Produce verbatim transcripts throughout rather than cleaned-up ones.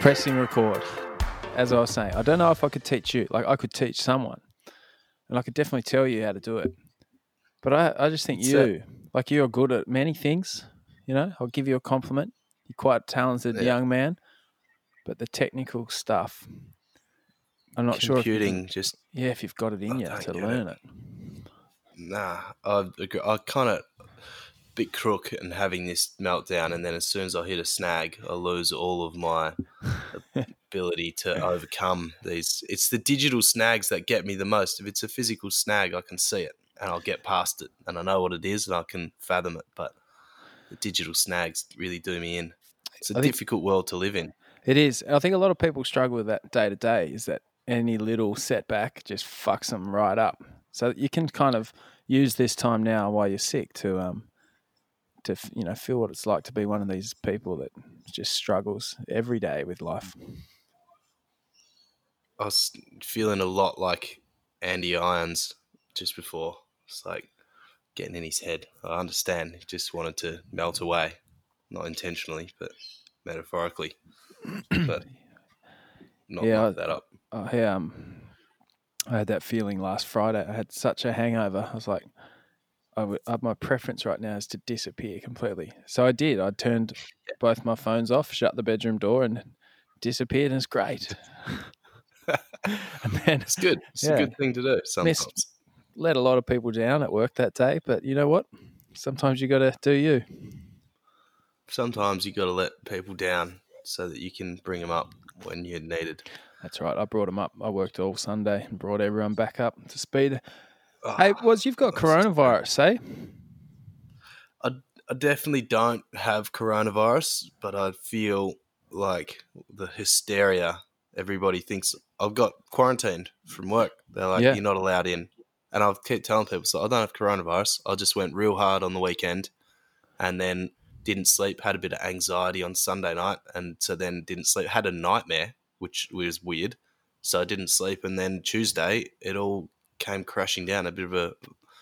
Pressing record. As I was saying, I don't know if I could teach you. Like, I could teach someone, and I could definitely tell you how to do it. But I, I just think you, like, you're good at many things. You know, I'll give you a compliment. You're quite a talented yeah. young man, but the technical stuff, I'm not Computing, sure. Computing, just yeah, if you've got it in I you to learn it. it. Nah, I I kind of bit crook and having this meltdown, and then as soon as I hit a snag, I lose all of my ability to overcome these. It's the digital snags that get me the most. If it's a physical snag, I can see it and I'll get past it and I know what it is and I can fathom it, but the digital snags really do me in. It's a I difficult think, world to live in. It is. I think a lot of people struggle with that day to day, is that any little setback just fucks them right up. So you can kind of use this time now while you're sick to um to, you know, feel what it's like to be one of these people that just struggles every day with life. I was feeling a lot like Andy Irons just before. It's like getting in his head. I understand. He just wanted to melt away, not intentionally, but metaphorically. But not yeah, like I, that up. I, um, I had that feeling last Friday. I had such a hangover. I was like, I would, my preference right now is to disappear completely. So I did. I turned both my phones off, shut the bedroom door, and disappeared, and it's great. And then, it's good. It's yeah, a good thing to do sometimes. Missed, let a lot of people down at work that day, but you know what? Sometimes you got to do you. Sometimes you got to let people down so that you can bring them up when you're needed. That's right. I brought them up. I worked all Sunday and brought everyone back up to speed. Hey, was you've got coronavirus, eh? I, I definitely don't have coronavirus, but I feel like the hysteria. Everybody thinks I've got quarantined from work. They're like, yeah. you're not allowed in. And I keep telling people, so I don't have coronavirus. I just went real hard on the weekend and then didn't sleep, had a bit of anxiety on Sunday night, and so then didn't sleep, had a nightmare, which was weird. So I didn't sleep, and then Tuesday it all came crashing down. A bit of a,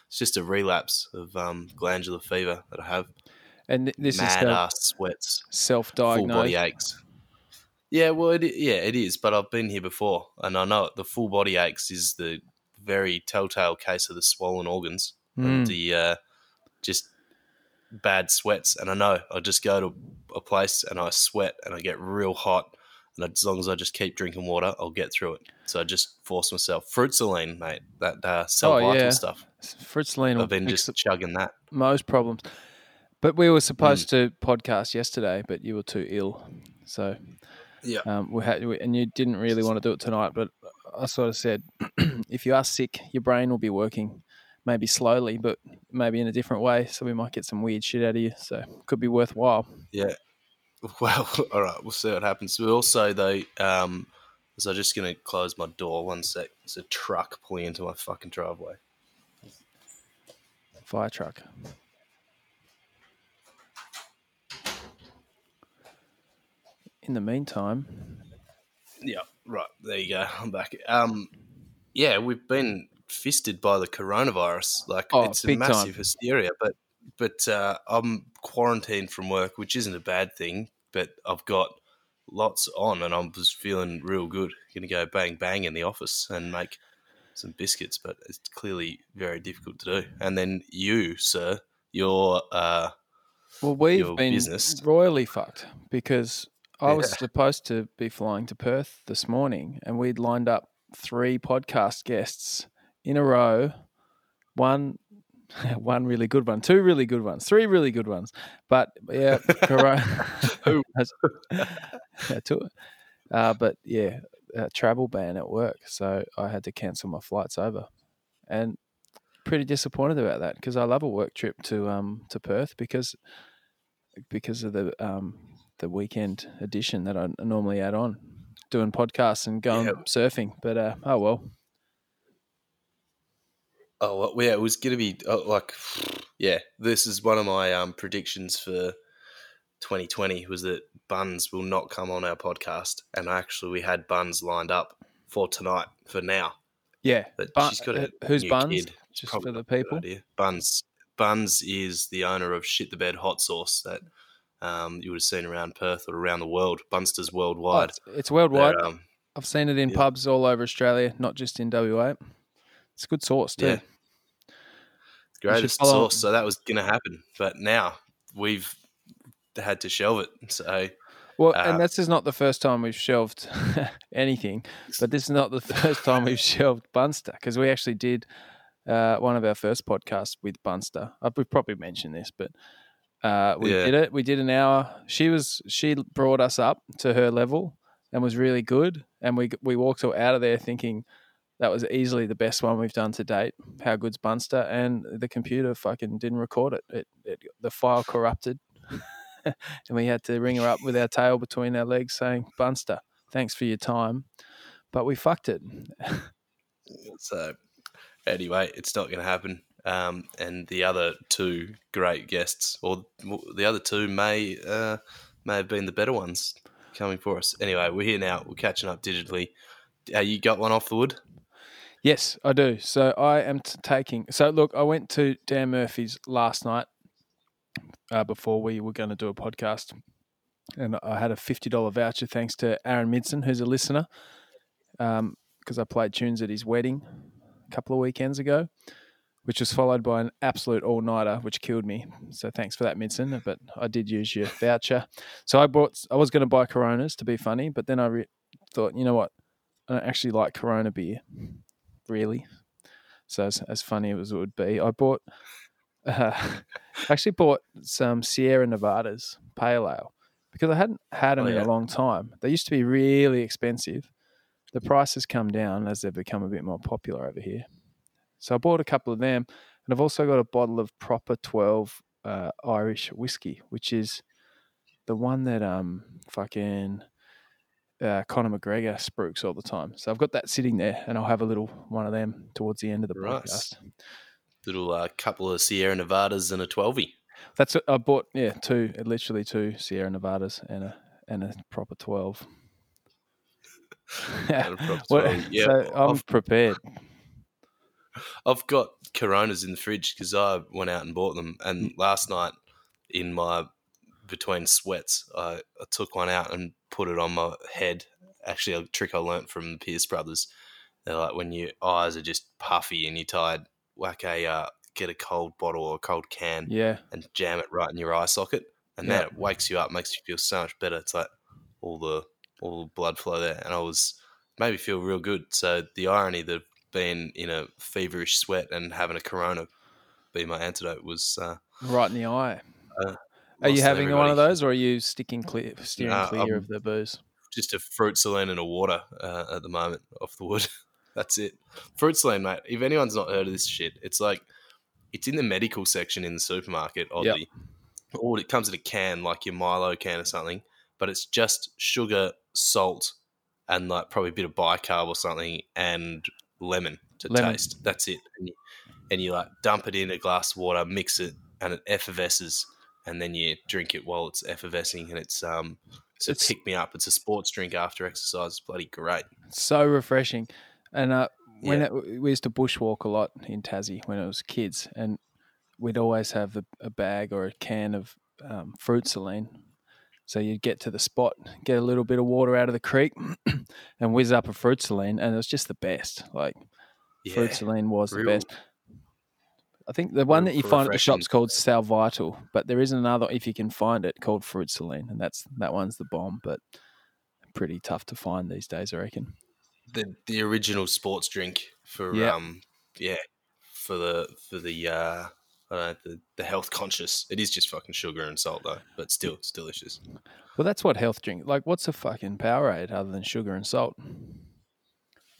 it's just a relapse of um, glandular fever that I have. And this Mad is mad ass sweats, self-diagnosed, full body aches. Yeah, well, it, yeah, it is. But I've been here before, and I know it. The full body aches is the very telltale case of the swollen organs, mm. and the uh, just bad sweats. And I know I just go to a place and I sweat and I get real hot. And as long as I just keep drinking water, I'll get through it. So I just force myself. Fruit Saline, mate, that uh, Sal Vital oh, yeah. stuff. Fruit Saline. I've been just chugging that. Most problems. But we were supposed mm. to podcast yesterday, but you were too ill. So yeah, um, we had, we, and you didn't really want to do it tonight. But I sort of said, if you are sick, your brain will be working, maybe slowly, but maybe in a different way. So we might get some weird shit out of you. So it could be worthwhile. Yeah. Well, all right, we'll see what happens. We also, though, um, so I'm just going to close my door one sec. It's a truck pulling into my fucking driveway. Fire truck. In the meantime. Yeah, right. There you go. I'm back. Um, yeah, we've been fisted by the coronavirus. Like, oh, it's a massive time. hysteria, but. But uh, I'm quarantined from work, which isn't a bad thing, but I've got lots on and I'm just feeling real good. Going to go bang, bang in the office and make some biscuits, but it's clearly very difficult to do. And then you, sir, your, uh, well, we've your been business. royally fucked because I yeah. was supposed to be flying to Perth this morning and we'd lined up three podcast guests in a row, one One really good one, two really good ones, three really good ones. But yeah, corona. uh, but yeah, a travel ban at work. So I had to cancel my flights over and pretty disappointed about that because I love a work trip to um to Perth because because of the um the weekend edition that I normally add on, doing podcasts and going yeah. surfing. But uh, oh well. Oh, well, yeah, it was going to be uh, like, yeah, this is one of my um, predictions for twenty twenty was that Buns will not come on our podcast, and actually we had Buns lined up for tonight for now. Yeah, but Bun- she's got a who's new Buns? Kid. Just probably for the people, Buns. Buns is the owner of Shit the Bed Hot Sauce that um, you would have seen around Perth or around the world. Bunsters worldwide. Oh, it's, it's worldwide. Um, I've seen it in yeah. pubs all over Australia, not just in W A. It's a good sauce too. Yeah. Greatest sauce. So that was going to happen, but now we've had to shelve it. So, well, uh, and this is not the first time we've shelved anything, but this is not the first time we've shelved Bunster, because we actually did uh, one of our first podcasts with Bunster. We've probably mentioned this, but uh, we yeah. did it. We did an hour. She was she brought us up to her level and was really good, and we we walked out of there thinking, that was easily the best one we've done to date. How good's Bunster? And the computer fucking didn't record it. It, it the file corrupted, and we had to ring her up with our tail between our legs, saying, "Bunster, thanks for your time," but we fucked it. So anyway, it's not going to happen. Um, and the other two great guests, or the other two may uh, may have been the better ones coming for us. Anyway, we're here now. We're catching up digitally. Uh, you got one off the wood? Yes, I do. So I am t- taking... So, look, I went to Dan Murphy's last night uh, before we were going to do a podcast, and I had a fifty dollars voucher thanks to Aaron Midsen, who's a listener, because um, I played tunes at his wedding a couple of weekends ago, which was followed by an absolute all-nighter, which killed me. So thanks for that, Midsen, but I did use your voucher. So I bought... I was going to buy Coronas, to be funny, but then I re- thought, you know what? I don't actually like Corona beer. Really, so as, as funny as it would be, I bought, uh, actually bought some Sierra Nevada's pale ale because I hadn't had them oh, yeah. in a long time. They used to be really expensive. The price has come down as they've become a bit more popular over here. So I bought a couple of them, and I've also got a bottle of Proper twelve uh, Irish whiskey, which is the one that um fucking. Uh, Conor McGregor spruiks all the time. So I've got that sitting there, and I'll have a little one of them towards the end of the right. podcast. Little uh, couple of Sierra Nevadas and a twelvey. That's what I bought, yeah, two, literally two Sierra Nevadas and a and a proper twelve. a proper twelve. Yeah, so I'm I've, prepared. I've got Coronas in the fridge because I went out and bought them, and last night in my between sweats, I, I took one out and put it on my head. Actually, a trick I learnt from the Pierce brothers. They're like, when your eyes are just puffy and you're tired, whack a uh, get a cold bottle or a cold can, yeah, and jam it right in your eye socket, and yeah. that wakes you up, makes you feel so much better. It's like all the all the blood flow there, and I was made me feel real good. So the irony that being in a feverish sweat and having a Corona be my antidote was uh, right in the eye. Uh, Are you having everybody. one of those, or are you sticking clear, steering no, clear I'm of the booze? Just a Fruit Saline and a water uh, at the moment, off the wood. That's it. Fruit Saline, mate. If anyone's not heard of this shit, it's like it's in the medical section in the supermarket, oddly. Yep. Or it comes in a can, like your Milo can or something, but it's just sugar, salt, and like probably a bit of bicarb or something, and lemon to lemon. taste. That's it. And you, and you like dump it in a glass of water, mix it, and it effervesces. And then you drink it while it's effervescing, and it's um, it's a pick me up. It's a sports drink after exercise. It's bloody great. It's so refreshing. And uh, when yeah. it, we used to bushwalk a lot in Tassie when I was kids, and we'd always have a, a bag or a can of um, Fruit Saline. So you'd get to the spot, get a little bit of water out of the creek, and whiz up a Fruit Saline, and it was just the best. Like yeah. Fruit Saline was Real. the best. I think the one that you find at the shop's called Sal Vital, but there is another, if you can find it, called Fruit Saline, and that's that one's the bomb, but pretty tough to find these days, I reckon. The the original sports drink for yeah. um yeah for the for the uh, uh the, the health conscious. It is just fucking sugar and salt though, but still it's delicious. Well, that's what health drink. Like, what's a fucking Powerade other than sugar and salt?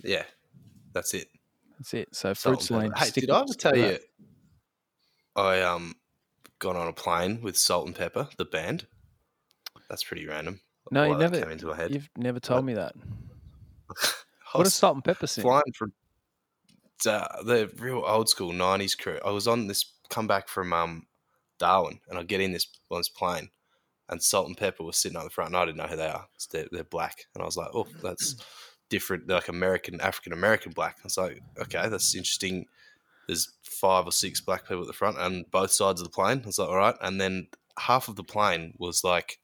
Yeah, that's it. That's it. So Fruit Saline. Hey, did I just tell you? I um got on a plane with Salt-N-Pepa, the band. That's pretty random. No, you never came into my head. You've never told but, me that. What is Salt-N-Pepa sing? Flying from uh, the real old school nineties crew. I was on this comeback from um Darwin, and I get in this on this plane, and Salt-N-Pepa was sitting on the front, and I didn't know who they are. They're, they're black. And I was like, oh, that's different. They're like American, African-American black. I was like, okay, that's interesting. There's five or six black people at the front and both sides of the plane. I was like, all right. And then half of the plane was like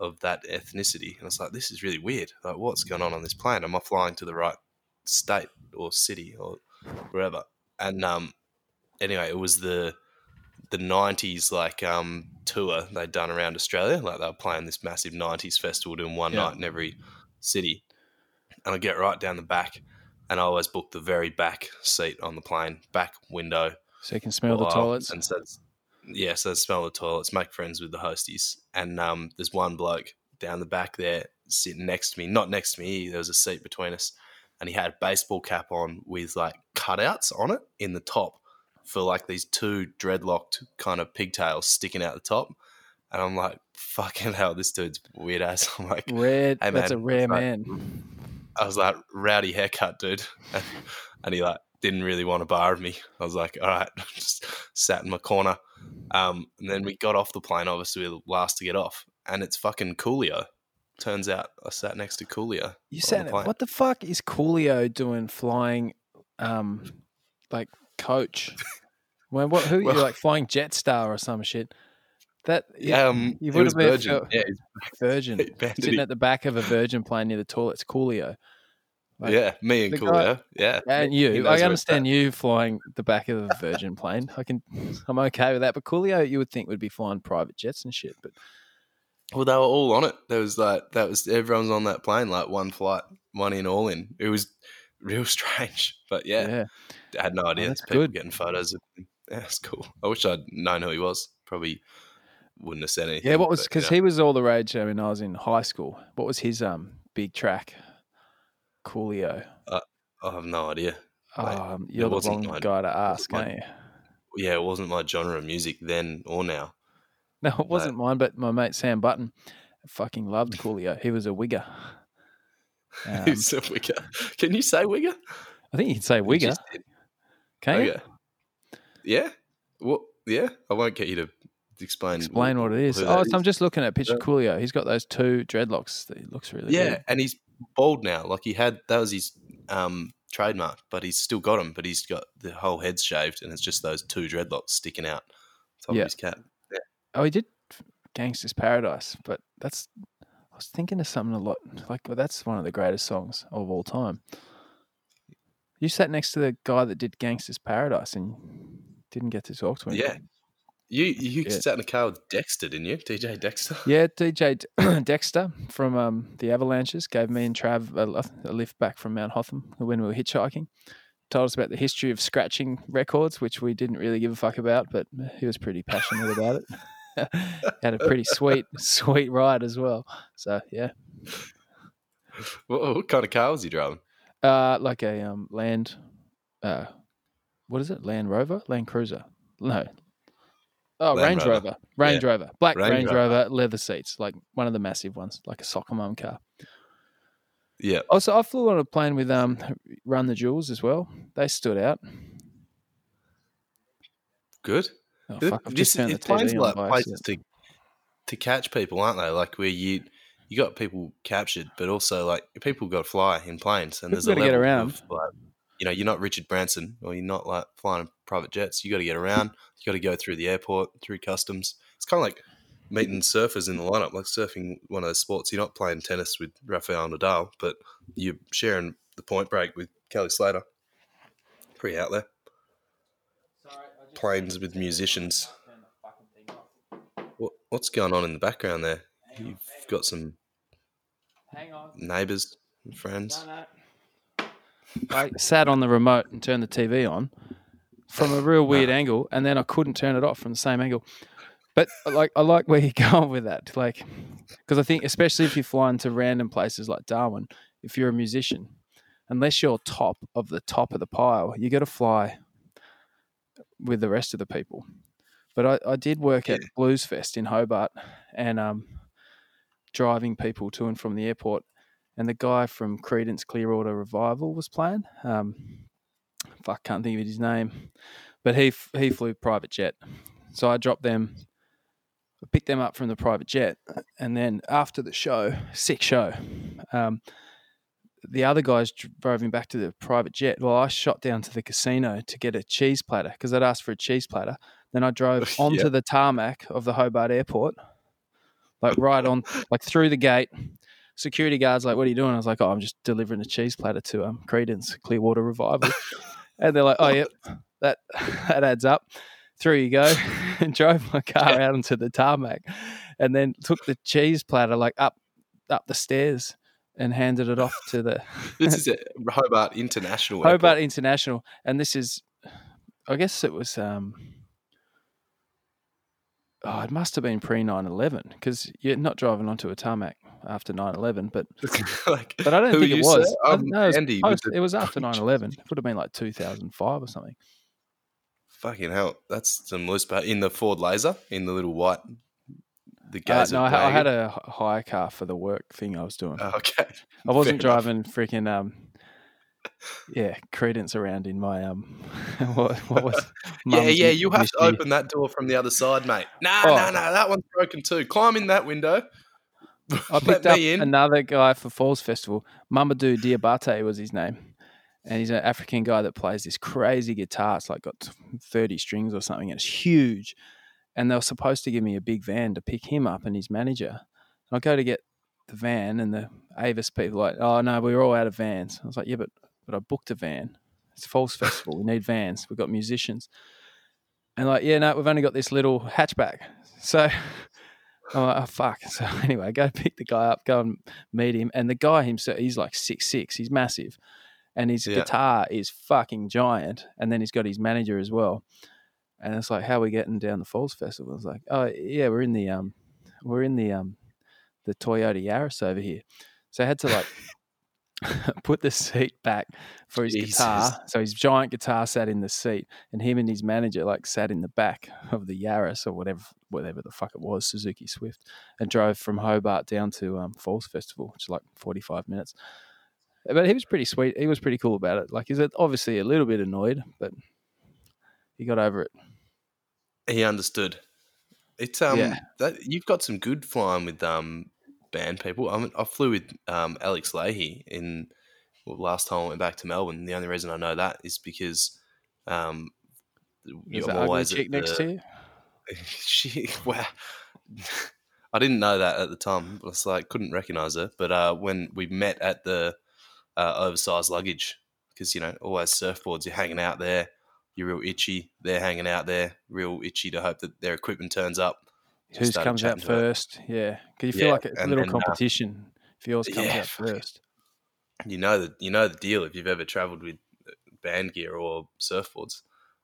of that ethnicity. And I was like, this is really weird. Like, what's going on on this plane? Am I flying to the right state or city or wherever? And um, anyway, it was the the nineties like um, tour they'd done around Australia. Like, they were playing this massive nineties festival, doing one yeah. night in every city. And I get right down the back, and I always book the very back seat on the plane, back window. So you can smell the toilets. And so it's, yeah, so smell the toilets, make friends with the hosties. And um, there's one bloke down the back there sitting next to me, not next to me, there was a seat between us. And he had a baseball cap on with like cutouts on it in the top for like these two dreadlocked kind of pigtails sticking out the top. And I'm like, fucking hell, this dude's weird ass. I'm like, rare, hey, that's a rare man. I was like, rowdy haircut, dude. And, and he like didn't really want a bar of me. I was like, all right, just sat in my corner. Um, and then we got off the plane. Obviously, we were last to get off. And it's fucking Coolio. Turns out I sat next to Coolio. You sat the what the fuck is Coolio doing flying, um, like coach? When what? Who well, you like flying Jetstar or some shit? That yeah, um, you would have been Virgin. Felt, yeah, Virgin sitting at the back of a Virgin plane near the toilets. Coolio. Like, yeah, me and Coolio. Guy, yeah, and you. I understand you flying the back of a Virgin plane. I can. I'm okay with that. But Coolio, you would think would be flying private jets and shit, but. Well, they were all on it. There was like that was everyone's on that plane, like one flight, one in, all in. It was real strange, but yeah, yeah. I had no idea. Oh, that's people good. Getting photos of him. Yeah, it's cool. I wish I'd known who he was. Probably wouldn't have said anything. Yeah, what was because you know. He was all the rage when I was in high school. What was his um big track? Coolio. Uh, I have no idea. Um, Mate, you're the wrong my, guy to ask, my, ain't you? Yeah, it wasn't my genre of music then or now. No, it wasn't no. mine, but my mate Sam Button fucking loved Coolio. He was a wigger. Um, He's a wigger. Can you say wigger? I think you can say wigger. Can you? Yeah. Well, yeah. I won't get you to explain. Explain what, what it is. Oh, so I'm just looking at a picture of Coolio. He's got those two dreadlocks. That he looks really Yeah, good. And he's bald now. Like he had, that was his um, trademark, but he's still got them, but he's got the whole head shaved and it's just those two dreadlocks sticking out top yeah. of his cap. Oh, he did Gangster's Paradise, but that's – I was thinking of something a lot – like well, that's one of the greatest songs of all time. You sat next to the guy that did Gangster's Paradise and didn't get to talk to him. Yeah. You you yeah. sat in the car with Dexter, didn't you? D J Dexter? Yeah, D J Dexter from um, the Avalanches gave me and Trav a, a lift back from Mount Hotham when we were hitchhiking. Told us about the history of scratching records, which we didn't really give a fuck about, but he was pretty passionate about it. Had a pretty sweet, sweet ride as well. So yeah. What, what kind of car was he driving? Uh, like a um Land, uh, what is it? Land Rover, Land Cruiser? No. Oh, Land Range Rover, Rover. Range yeah. Rover, black Range, Range Rover. Rover, leather seats, like one of the massive ones, like a soccer mum car. Yeah. Also, I flew on a plane with um Run the Jewels as well. They stood out. Good. Oh, fuck, I've just turned the T V on. Like places to, to catch people, aren't they? Like where you you got people captured, but also like people got to fly in planes, and people there's a level get around. Of like, you know, you're not Richard Branson, or you're not like flying private jets. You got to get around. You got to go through the airport, through customs. It's kind of like meeting surfers in the lineup, like surfing one of those sports. You're not playing tennis with Rafael Nadal, but you're sharing the point break with Kelly Slater. Pretty out there. Planes with musicians. What, what's going on in the background there? Hang You've on, got some hang on. Neighbours and friends. No, no. I sat on the remote and turned the T V on from a real weird no. angle, and then I couldn't turn it off from the same angle. But like, I like where you're going with that, like, because I think especially if you fly into random places like Darwin, if you're a musician, unless you're top of the top of the pile, you got to fly with the rest of the people. But I, I did work yeah. at Blues Fest in Hobart and um, driving people to and from the airport, and the guy from Creedence Clearwater Revival was playing. Um, fuck, can't think of his name. But he he flew private jet. So I dropped them I picked them up from the private jet, and then after the show, sick show, um, the other guys drove him back to the private jet. Well, I shot down to the casino to get a cheese platter because I'd asked for a cheese platter. Then I drove onto yeah. the tarmac of the Hobart airport, like right on, like through the gate. Security guard's like, "What are you doing?" I was like, "Oh, I'm just delivering a cheese platter to um, Creedence Clearwater Revival." And they're like, "Oh, yeah, that that adds up." Through you go. And drove my car yeah. out onto the tarmac, and then took the cheese platter like up up the stairs and handed it off to the. This is at Hobart International. Airport. Hobart International, and this is, I guess it was. Um, Oh, it must have been pre nine eleven because you're not driving onto a tarmac after nine eleven, but like, but I don't think it was. Um, no, it was. Andy, I was, it was after nine eleven. It would have been like two thousand five or something. Fucking hell, that's some loose part. In the Ford Laser, in the little white, the gas. Uh, no, I, I had a hire car for the work thing I was doing. Oh, okay, I wasn't Fair driving enough. freaking um, yeah, Creedence around in my um. what, what was? Yeah, yeah, you have to open that door from the other side, mate. No, oh. no, no, that one's broken too. Climb in that window. I picked up in. another guy for Falls Festival. Mdou Moctar was his name. And he's an African guy that plays this crazy guitar. It's like got thirty strings or something. It's huge. And they were supposed to give me a big van to pick him up and his manager. And I go to get the van and the Avis people are like, "Oh, no, we were all out of vans." I was like, "Yeah, but but I booked a van. It's Falls Festival. We need vans. We've got musicians." And like, "Yeah, no, we've only got this little hatchback." So I'm like, "Oh, fuck." So anyway, I go pick the guy up, go and meet him. And the guy himself, he's like six foot six. He's massive. And his yeah. guitar is fucking giant. And then he's got his manager as well. And it's like, "How are we getting down the Falls Festival?" I was like, "Oh yeah, we're in the um, we're in the um, the Toyota Yaris over here." So I had to like put the seat back for his Jesus. guitar. So his giant guitar sat in the seat, and him and his manager like sat in the back of the Yaris or whatever, whatever the fuck it was, Suzuki Swift, and drove from Hobart down to um, Falls Festival, which is like forty-five minutes. But he was pretty sweet. He was pretty cool about it. Like, he's obviously a little bit annoyed, but he got over it. He understood. It's um, yeah. that, you've got some good flying with um band people. I mean, I flew with um Alex Leahy in well, last time I went back to Melbourne. The only reason I know that is because um, you got always chick next to you. She wow. I didn't know that at the time. I was like, couldn't recognize her. But uh, when we met at the Uh, oversized luggage, because you know, always surfboards, you're hanging out there, you're real itchy, they're hanging out there, real itchy to hope that their equipment turns up. Whose comes out first? Yeah, because you feel yeah. like it's a little and, competition. Uh, if yours comes yeah, out first, you know that you know the deal. If you've ever travelled with band gear or surfboards,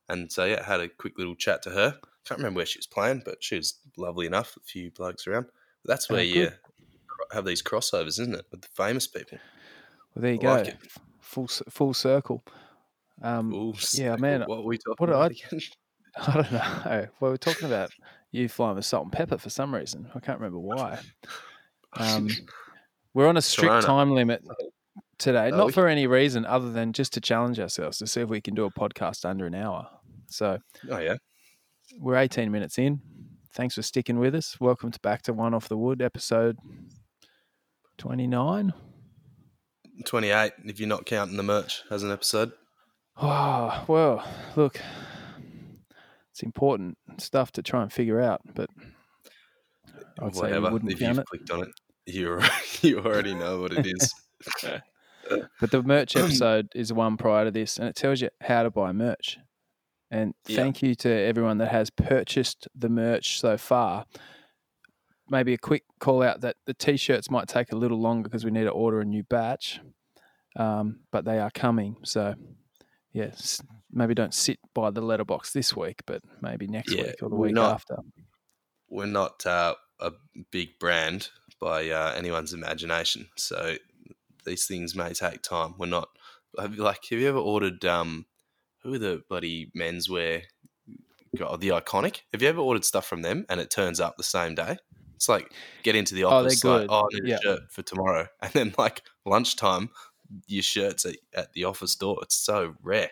and so yeah, had a quick little chat to her. Can't remember where she was playing, but she was lovely enough. A few blokes around. But that's where oh, you good. have these crossovers, isn't it, with the famous people? Well, there you I go, like full full circle. Um, full circle. Yeah, man. What are we talking what about I, I don't know. Well, we're talking about you flying with Salt-N-Pepa for some reason. I can't remember why. Um, we're on a strict Toronto. time limit today, no, not we... for any reason other than just to challenge ourselves to see if we can do a podcast under an hour. So, oh yeah, we're eighteen minutes in. Thanks for sticking with us. Welcome to Back to One Off the Wood, episode twenty-nine. twenty-eight, if you're not counting the merch as an episode. Oh, well, look, it's important stuff to try and figure out, but I'd whatever. Say wouldn't if count you've it. clicked on it, you you already know what it is. But the merch episode is the one prior to this, and it tells you how to buy merch. And yeah. thank you to everyone that has purchased the merch so far. Maybe a quick call out that the T-shirts might take a little longer because we need to order a new batch, um, but they are coming. So, yes, maybe don't sit by the letterbox this week, but maybe next yeah, week or the week not, after. We're not uh, a big brand by uh, anyone's imagination, so these things may take time. We're not – like, have you ever ordered um, – who are the bloody menswear – the Iconic? Have you ever ordered stuff from them and it turns up the same day? It's like get into the office, oh, like, oh, I need yeah. a shirt for tomorrow. And then like lunchtime, your shirt's at, at the office door. It's so rare.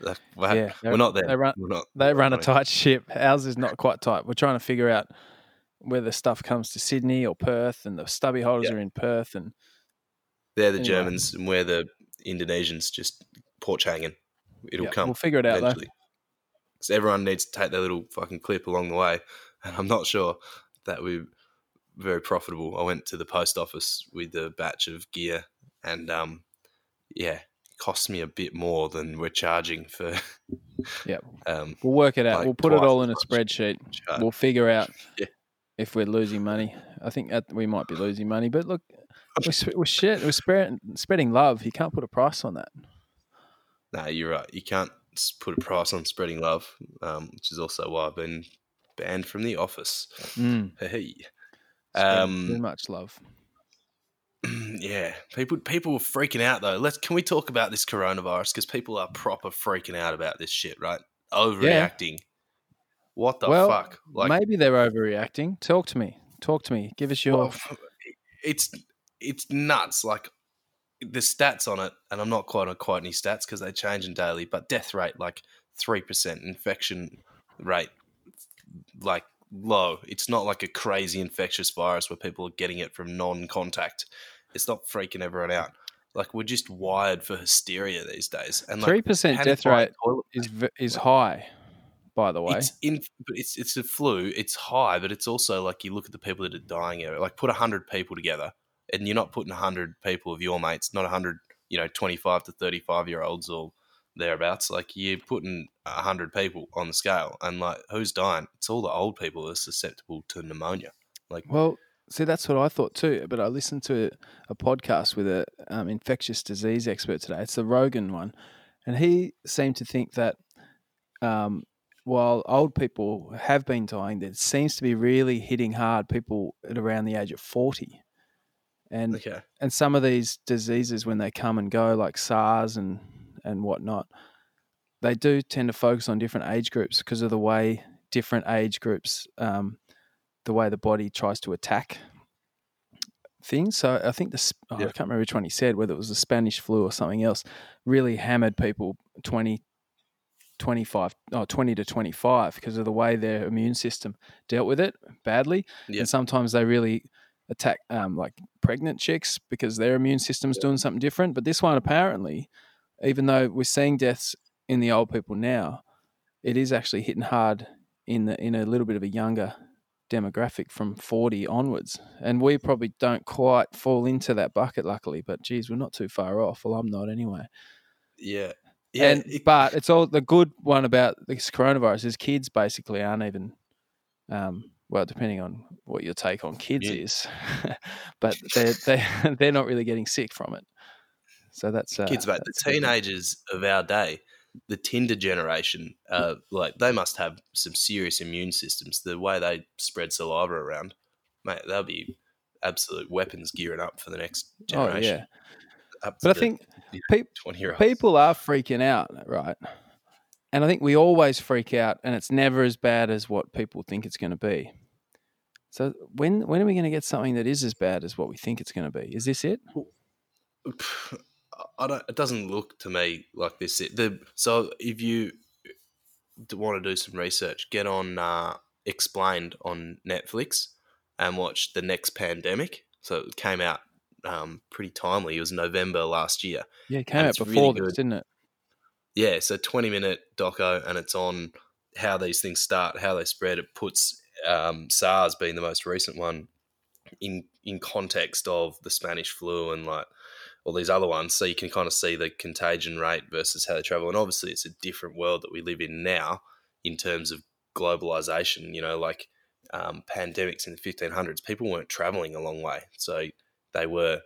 Like, we're, yeah, we're not there. They run, we're not, they run a tight ship. Ours is not quite tight. We're trying to figure out whether stuff comes to Sydney or Perth, and the stubby holders yep. are in Perth, and they're the anyway. Germans, and we're the Indonesians, just porch hanging. It'll yep. come. We'll figure it out eventually. Though. Because everyone needs to take their little fucking clip along the way, and I'm not sure that we're very profitable. I went to the post office with a batch of gear, and um, yeah, it cost me a bit more than we're charging for. Yeah, um, we'll work it out. Like we'll put it all in a spreadsheet. Chart. We'll figure out yeah. if we're losing money. I think that we might be losing money, but look, we're, we're shit. We're spreading, spreading love. You can't put a price on that. No, you're right. You can't. Put a price on spreading love, um, which is also why I've been banned from the office. Mm. Hey, um, too much love. Yeah, people people were freaking out though. Let's can we talk about this coronavirus, because people are proper freaking out about this shit, right? Overreacting. Yeah. What the well, fuck? Like, maybe they're overreacting. Talk to me. Talk to me. Give us your. Well, it's it's nuts. Like. The stats on it, and I'm not quite on quite any stats because they change in daily, but death rate, like three percent, infection rate, like low. It's not like a crazy infectious virus where people are getting it from non-contact. It's not freaking everyone out. Like we're just wired for hysteria these days. And like, three percent death rate is is high, by the way. It's, in, it's, it's a flu. It's high, but it's also like you look at the people that are dying. Like put one hundred people together. And you're not putting one hundred people of your mates, not one hundred, you know, twenty-five to thirty-five-year-olds or thereabouts. Like, you're putting one hundred people on the scale. And, like, who's dying? It's all the old people that are susceptible to pneumonia. Like, Well, see, that's what I thought too. But I listened to a podcast with an um, infectious disease expert today. It's the Rogan one. And he seemed to think that um, while old people have been dying, it seems to be really hitting hard people at around the age of forty. And okay. and some of these diseases, when they come and go, like SARS and, and whatnot, they do tend to focus on different age groups because of the way different age groups, um, the way the body tries to attack things. So I think the oh, yeah. I can't remember which one he said, whether it was the Spanish flu or something else, really hammered people twenty, twenty-five, oh, twenty to twenty-five because of the way their immune system dealt with it badly. Yeah. And sometimes they really attack um, like pregnant chicks because their immune system's yeah. doing something different. But this one apparently, even though we're seeing deaths in the old people now, it is actually hitting hard in the, in a little bit of a younger demographic from forty onwards. And we probably don't quite fall into that bucket, luckily, but geez, we're not too far off. Well, I'm not anyway. Yeah. yeah. And it, But it's all the good one about this coronavirus is kids basically aren't even um, – well, depending on what your take on kids yeah. is, but they're, they're, they're not really getting sick from it. So that's... Uh, kids, mate, the teenagers good. Of our day, the Tinder generation, uh, like they must have some serious immune systems. The way they spread saliva around, mate, they'll be absolute weapons gearing up for the next generation. Oh, yeah. But I the, think you know, pe- people are freaking out, right? And I think we always freak out, and it's never as bad as what people think it's going to be. So when when are we going to get something that is as bad as what we think it's going to be? Is this it? I don't, it doesn't look to me like this. It, the, so if you want to do some research, get on uh, Explained on Netflix and watch The Next Pandemic. So it came out um, pretty timely. It was November last year. Yeah, it came out before really this, didn't it? Yeah, it's a twenty-minute doco, and it's on how these things start, how they spread. It puts um, SARS being the most recent one in in context of the Spanish flu and like all these other ones, so you can kind of see the contagion rate versus how they travel. And obviously, it's a different world that we live in now in terms of globalization. You know, like um, pandemics in the fifteen hundreds, people weren't traveling a long way, so they were,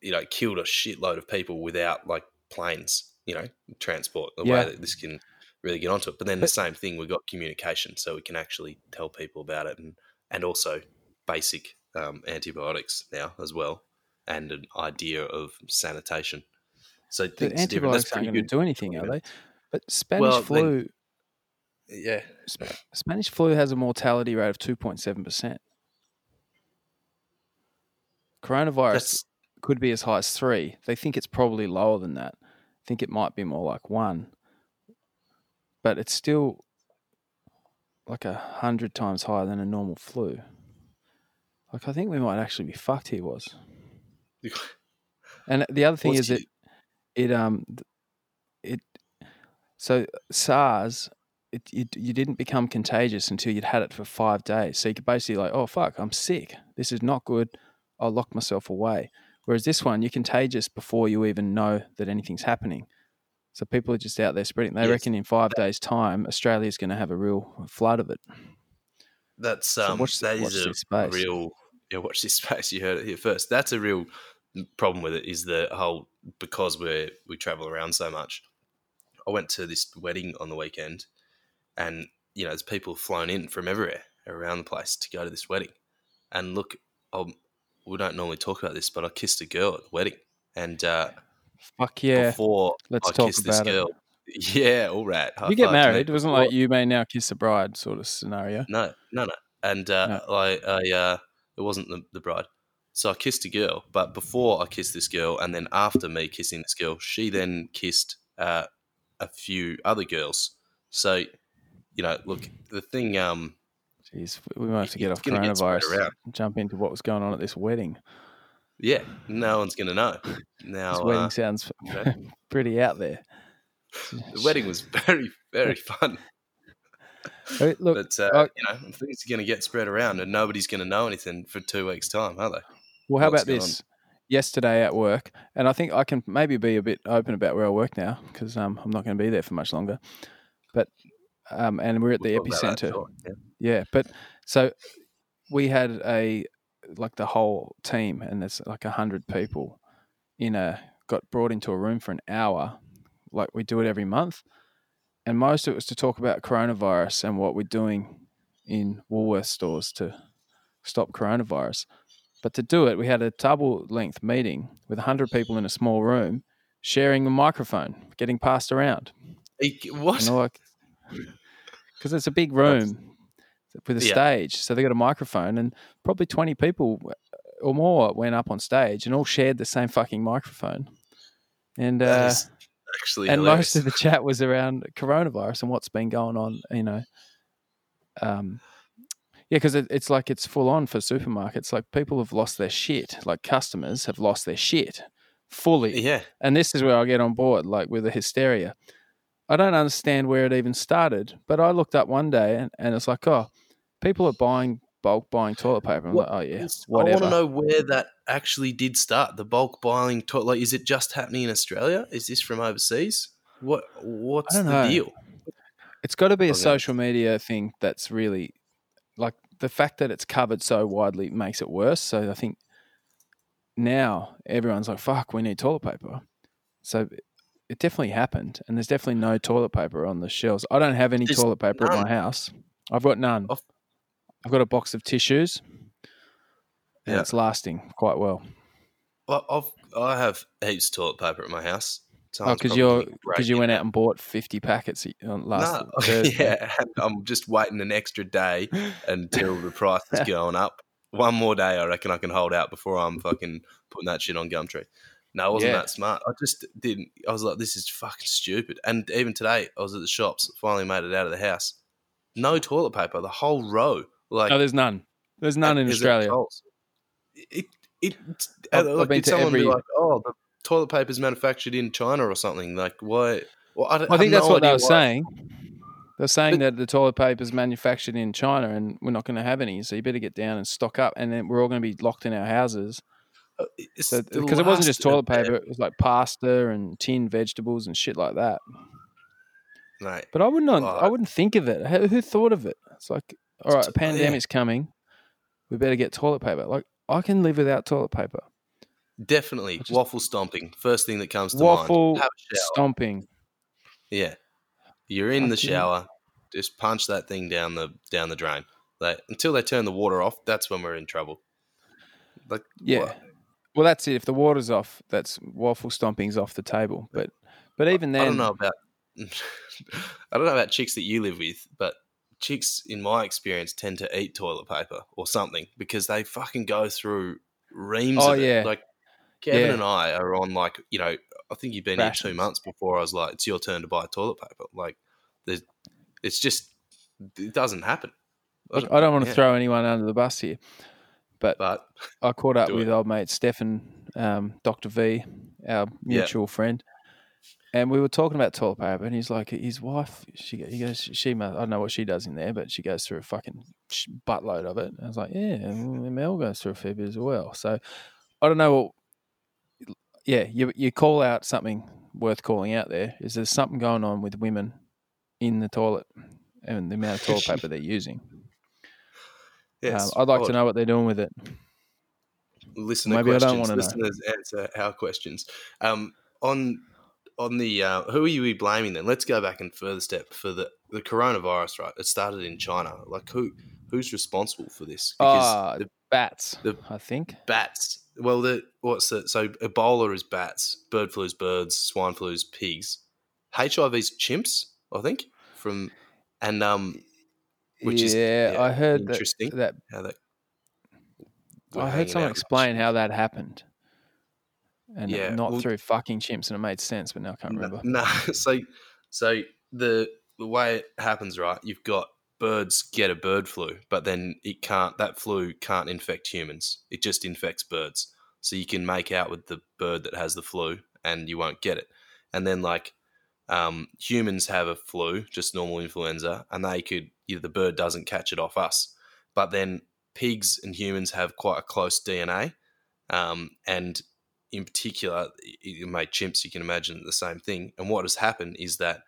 you know, killed a shitload of people without like planes. You know, transport, the yeah. way that this can really get onto it. But then the same thing, we've got communication, so we can actually tell people about it and, and also basic um, antibiotics now as well and an idea of sanitation. So the things antibiotics aren't going to do anything, are they? But Spanish well, flu... Then, yeah. Sp- Spanish flu has a mortality rate of two point seven percent. Coronavirus That's, could be as high as three. They think it's probably lower than that. I think it might be more like one, but it's still like a hundred times higher than a normal flu. Like, I think we might actually be fucked here, was. And the other thing What's is it, it, um, it, so SARS, it, it, you didn't become contagious until you'd had it for five days. So you could basically like, oh, fuck, I'm sick. This is not good. I'll lock myself away. Whereas this one, you're contagious before you even know that anything's happening. So people are just out there spreading. They yes. reckon in five days' time, Australia's going to have a real flood of it. That's um, so watch, that watch is watch a real. Yeah, watch this space. You heard it here first. That's a real problem with it. Is the whole because we we travel around so much. I went to this wedding on the weekend, and you know, there's people flown in from everywhere around the place to go to this wedding. And look, I'll, we don't normally talk about this, but I kissed a girl at the wedding, and. Uh, Fuck yeah! Before Let's I talk kiss about this girl, it. yeah, all right. High you get married. It wasn't like you may now kiss a bride sort of scenario. No, no, no. And uh, no. I, I uh, it wasn't the, the bride. So I kissed a girl, but before I kissed this girl, and then after me kissing this girl, she then kissed uh, a few other girls. So you know, look, the thing. Um, Jeez, we might have to get off coronavirus. And jump into what was going on at this wedding. Yeah, no one's going to know. Now, this wedding uh, sounds you know, pretty out there. The wedding was very, very fun. Look, but, uh, I, you know, things are going to get spread around and nobody's going to know anything for two weeks' time, are they? Well, how What's about this? On? Yesterday at work, and I think I can maybe be a bit open about where I work now because um, I'm not going to be there for much longer. But um, and we're at we'll the epicentre. Sure. Yeah. yeah, but so we had a... like the whole team, and there's like a hundred people in a got brought into a room for an hour, like we do it every month, and most of it was to talk about coronavirus and what we're doing in Woolworths stores to stop coronavirus. But to do it, we had a double-length meeting with a hundred people in a small room, sharing the microphone, getting passed around. What? Because it's a big room. With a yeah. stage, so they got a microphone, and probably twenty people or more went up on stage and all shared the same fucking microphone. And uh, actually, and hilarious. Most of the chat was around coronavirus and what's been going on. You know, um, yeah, because it, it's like it's full on for supermarkets. Like people have lost their shit. Like customers have lost their shit fully. Yeah, and this is where I get on board, like with the hysteria. I don't understand where it even started, but I looked up one day and, and it's like, oh. People are buying bulk buying toilet paper. I'm what, like, oh yeah, whatever. I want to know where that actually did start. The bulk buying toilet, like, is it just happening in Australia? Is this from overseas? What what's the know. deal? It's got to be okay. a social media thing that's really, like, the fact that it's covered so widely makes it worse. So I think now everyone's like, fuck, we need toilet paper. So it definitely happened, and there's definitely no toilet paper on the shelves. I don't have any there's toilet paper none. at my house. I've got none. Off- I've got a box of tissues, and yeah. it's lasting quite well. Well, I've, I have heaps of toilet paper at my house. Someone's oh, because you're because you went out and bought fifty packets last no, Thursday. Yeah, I'm just waiting an extra day until the price is going up. One more day, I reckon I can hold out before I'm fucking putting that shit on Gumtree. No, I wasn't yeah. that smart. I just didn't. I was like, this is fucking stupid. And even today, I was at the shops. Finally made it out of the house. No toilet paper. The whole row. Like, no, there's none. There's none in Australia. It, it, it, I've, I've been to every... be like, oh, the toilet paper's manufactured in China or something. Like, why? Well, I, don't, I think I that's no what they were saying. They're saying but, that the toilet paper's manufactured in China and we're not going to have any, so you better get down and stock up, and then we're all going to be locked in our houses. Because so, it wasn't just toilet paper. It was like pasta and tinned vegetables and shit like that. Mate, but I wouldn't, oh, I wouldn't think of it. Who thought of it? It's like... all right, a pandemic's yeah. coming. We better get toilet paper. Like, I can live without toilet paper. Definitely. Just, waffle stomping. First thing that comes to waffle mind. Waffle stomping. Yeah. You're in Fuck the shower. You. Just punch that thing down the down the drain. Like, until they turn the water off, that's when we're in trouble. Like, yeah. What? Well, that's it. If the water's off, that's waffle stomping's off the table. But but even then... I don't know about I don't know about chicks that you live with, but... chicks, in my experience, tend to eat toilet paper or something because they fucking go through reams oh, of it. Yeah. Like Kevin yeah. and I are on like, you know, I think you've been Rations. here two months before I was like, it's your turn to buy toilet paper. Like there's, it's just it doesn't happen. It doesn't, Look, I don't want to yeah. throw anyone under the bus here, but, but I caught up with it. old mate Stefan, um, Doctor V, our mutual yeah. friend, and we were talking about toilet paper, and he's like, his wife, she he goes, she must, I don't know what she does in there, but she goes through a fucking buttload of it. And I was like, yeah, and Mel goes through a fair bit as well. So I don't know what. Yeah, you you call out something worth calling out there. Is there something going on with women in the toilet and the amount of toilet paper they're using? Yes, um, I'd like odd. to know what they're doing with it. Listener Maybe questions. I don't want to Listeners know. Answer our questions. Um, on on the uh, who are you blaming then? Let's go back and further step for the, the coronavirus. Right, it started in China. Like who who's responsible for this? Because uh, the bats. The I think bats. Well, the, what's the, so Ebola is bats, bird flu is birds, swine flu is pigs, H I V is chimps, I think. From and um, which yeah, is yeah, I heard interesting that, that, how that I heard someone explain much. how that happened, and yeah, not well, through fucking chimps, and it made sense, but now I can't remember. No, no. so so the the way it happens, right? You've got birds get a bird flu, but then it can't. That flu can't infect humans. It just infects birds. So you can make out with the bird that has the flu, and you won't get it. And then, like um, humans have a flu, just normal influenza, and they could. You know, the bird doesn't catch it off us. But then pigs and humans have quite a close D N A, um, and in particular, you made chimps. You can imagine the same thing. And what has happened is that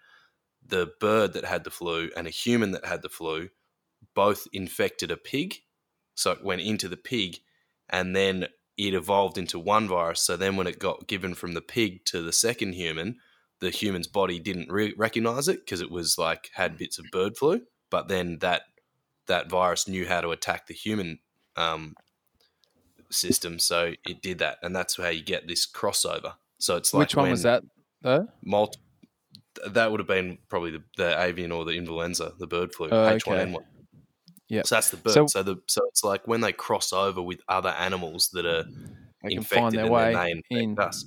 the bird that had the flu and a human that had the flu both infected a pig. So it went into the pig and then it evolved into one virus. So then when it got given from the pig to the second human, the human's body didn't re- recognize it because it was like had bits of bird flu. But then that that virus knew how to attack the human um, system. So it did that. And that's how you get this crossover. So it's like Which one was that though? Multiple. That would have been probably the, the avian or the influenza, the bird flu, oh, H one N one. Okay. Yeah. So that's the bird. So, so the so it's like when they cross over with other animals that are they infected find their and way then they infect in. us.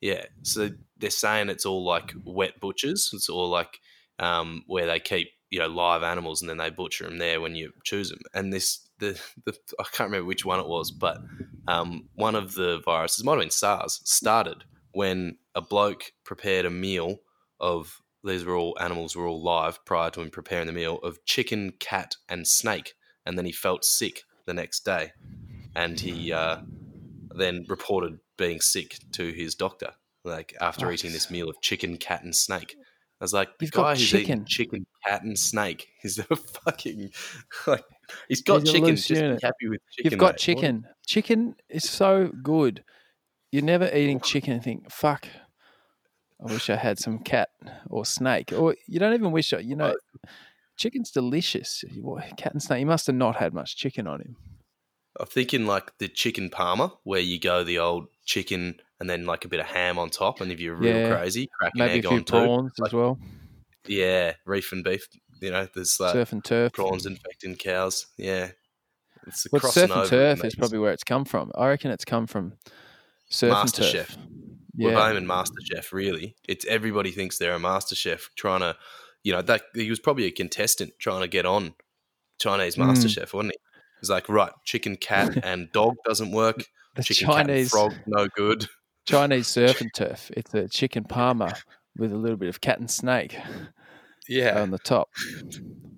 Yeah. So they're saying it's all like wet butchers. It's all like um, where they keep, you know, live animals and then they butcher them there when you choose them. And this the, the I can't remember which one it was, but um, one of the viruses, might have been SARS, started when a bloke prepared a meal of these were all animals were all live prior to him preparing the meal of chicken, cat, and snake, and then he felt sick the next day, and he uh, then reported being sick to his doctor, like after nice. eating this meal of chicken, cat, and snake. I was like, the You've guy who's chicken. eating chicken, cat, and snake is a fucking like he's got he's chicken. Just be happy with chicken. You've got mate. chicken. What? Chicken is so good. You're never eating chicken and think, fuck. I wish I had some cat or snake. Or you don't even wish, you know, chicken's delicious. Cat and snake, he must have not had much chicken on him. I'm thinking like the chicken parma where you go the old chicken and then like a bit of ham on top. And if you're real yeah. crazy, crack an Maybe egg on too. Maybe a few prawns like, as well. Yeah, reef and beef. You know, there's like surf and turf. Prawns infecting cows. Yeah. It's a well, surf and turf is probably where it's come from. I reckon it's come from surf Master and turf. Chef. Yeah. We're blaming MasterChef, really. It's everybody thinks they're a MasterChef trying to, you know, that he was probably a contestant trying to get on Chinese MasterChef, mm. wasn't he? It's like, right, chicken, cat, and dog doesn't work. The chicken, Chinese, cat, and frog, no good. Chinese surf and turf. It's a chicken parma with a little bit of cat and snake. Yeah, on the top.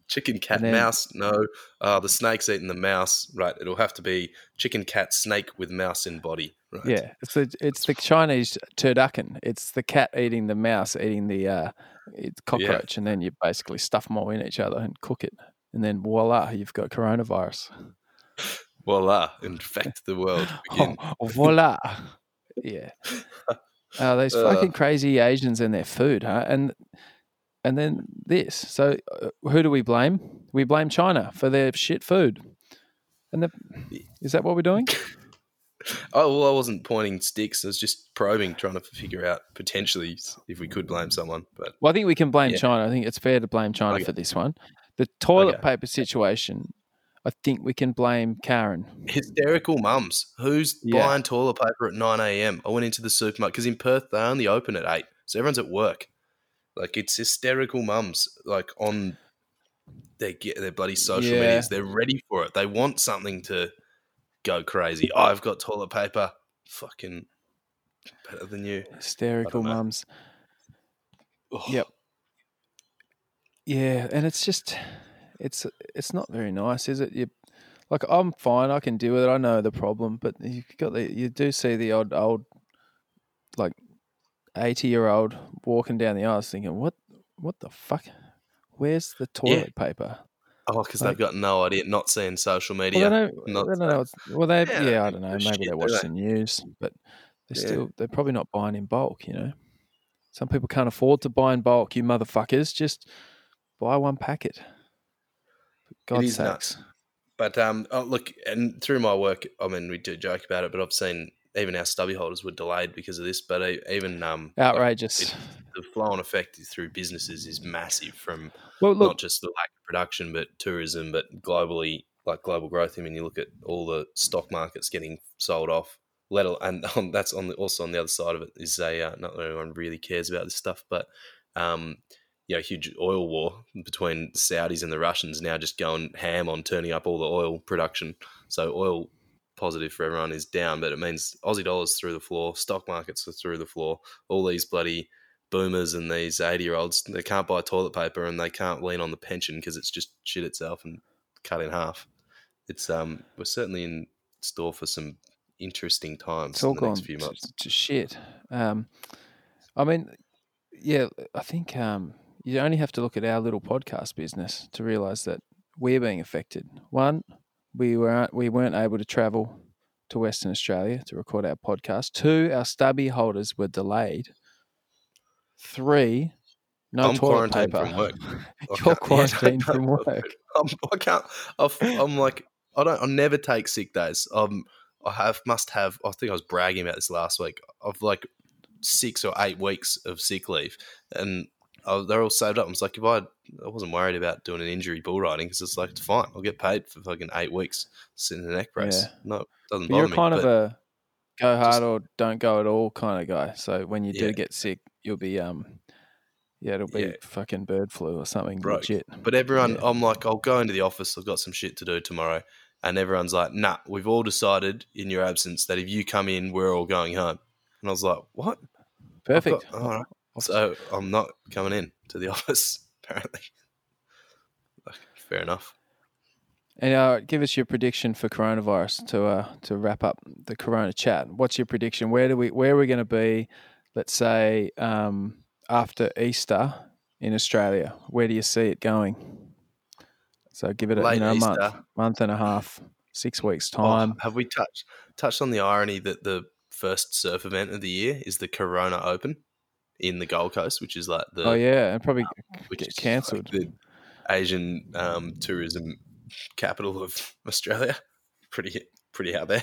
Chicken, cat, then, mouse. No, uh, the snake's eating the mouse. Right, it'll have to be chicken, cat, snake with mouse in body. Right. Yeah, it's the it's the Chinese turducken. It's the cat eating the mouse, eating the uh, it's cockroach, yeah. and then you basically stuff them all in each other and cook it, and then voila, you've got coronavirus. Voila, infect the world. Again. Oh, voila, yeah. Uh, those uh, fucking crazy Asians and their food, huh? And and then this. So uh, who do we blame? We blame China for their shit food. And the, is that what we're doing? Oh, well, I wasn't pointing sticks. I was just probing, trying to figure out potentially if we could blame someone. But well, I think we can blame yeah. China. I think it's fair to blame China okay. for this one. The toilet okay. paper situation, I think we can blame Karen. Hysterical mums. Who's yeah. buying toilet paper at nine a.m.? I went into the supermarket because in Perth they only open at eight, so everyone's at work. Like it's hysterical mums like on they get their bloody social yeah. medias. They're ready for it. They want something to go crazy. Oh, I've got toilet paper. Fucking better than you. Hysterical mums. Oh. Yep. Yeah, and it's just, it's it's not very nice, is it? You, like, I'm fine. I can deal with it. I know the problem, but you got the, you do see the odd old, like, eighty year old walking down the aisle thinking, what, what the fuck? Where's the toilet yeah. paper? Oh, because like, they've got no idea, not seeing social media. Well, they don't, not, they don't know. Well, they yeah, yeah, I don't know. Maybe they watch the news, but they're yeah. still they're probably not buying in bulk. You know, some people can't afford to buy in bulk. You motherfuckers, just buy one packet. For God's sakes. But um, oh, look, and through my work, I mean, we do joke about it, but I've seen even our stubby holders were delayed because of this. But even um, outrageous, like, it, the flow-on effect through businesses is massive. From well, look, not just the lack of production, but tourism, but globally, like global growth. I mean, you look at all the stock markets getting sold off. Let and um, that's on the, also on the other side of it is a uh, not that anyone really cares about this stuff, but um. You know, huge oil war between Saudis and the Russians now just going ham on turning up all the oil production. So oil positive for everyone is down, but it means Aussie dollars through the floor, stock markets are through the floor. All these bloody boomers and these eighty year olds, they can't buy toilet paper and they can't lean on the pension because it's just shit itself and cut in half. It's um, we're certainly in store for some interesting times it's all in the gone next few months. To, to shit. Um, I mean, yeah, I think um. You only have to look at our little podcast business to realise that we're being affected. One, we weren't we weren't able to travel to Western Australia to record our podcast. Two, our stubby holders were delayed. Three, no I'm toilet quarantined paper. From work. You're quarantined yeah, from work. I'm, I can't. I've, I'm like I don't. I never take sick days. Um, I have must have. I think I was bragging about this last week. I've like six or eight weeks of sick leave and. Oh, they're all saved up. I was like, if I, I wasn't worried about doing an injury bull riding because it's like, it's fine. I'll get paid for fucking eight weeks sitting in a neck brace. Yeah. No, it doesn't but bother me. You're kind me, of a go hard just, or don't go at all kind of guy. So when you yeah. do get sick, you'll be, um, yeah, it'll be yeah. fucking bird flu or something broke. Legit. But everyone, yeah. I'm like, I'll go into the office. I've got some shit to do tomorrow. And everyone's like, nah, we've all decided in your absence that if you come in, we're all going home. And I was like, what? Perfect. Got, all right. So I'm not coming in to the office, apparently. Fair enough. And uh, give us your prediction for coronavirus to uh, to wrap up the corona chat. What's your prediction? Where do we where are we going to be? Let's say um, after Easter in Australia. Where do you see it going? So give it a you know, month, month and a half, six weeks time. Oh, have we touched touched on the irony that the first surf event of the year is the Corona Open? In the Gold Coast, which is like the oh yeah, and probably um, get cancelled. Like the Asian um, tourism capital of Australia, pretty pretty out there.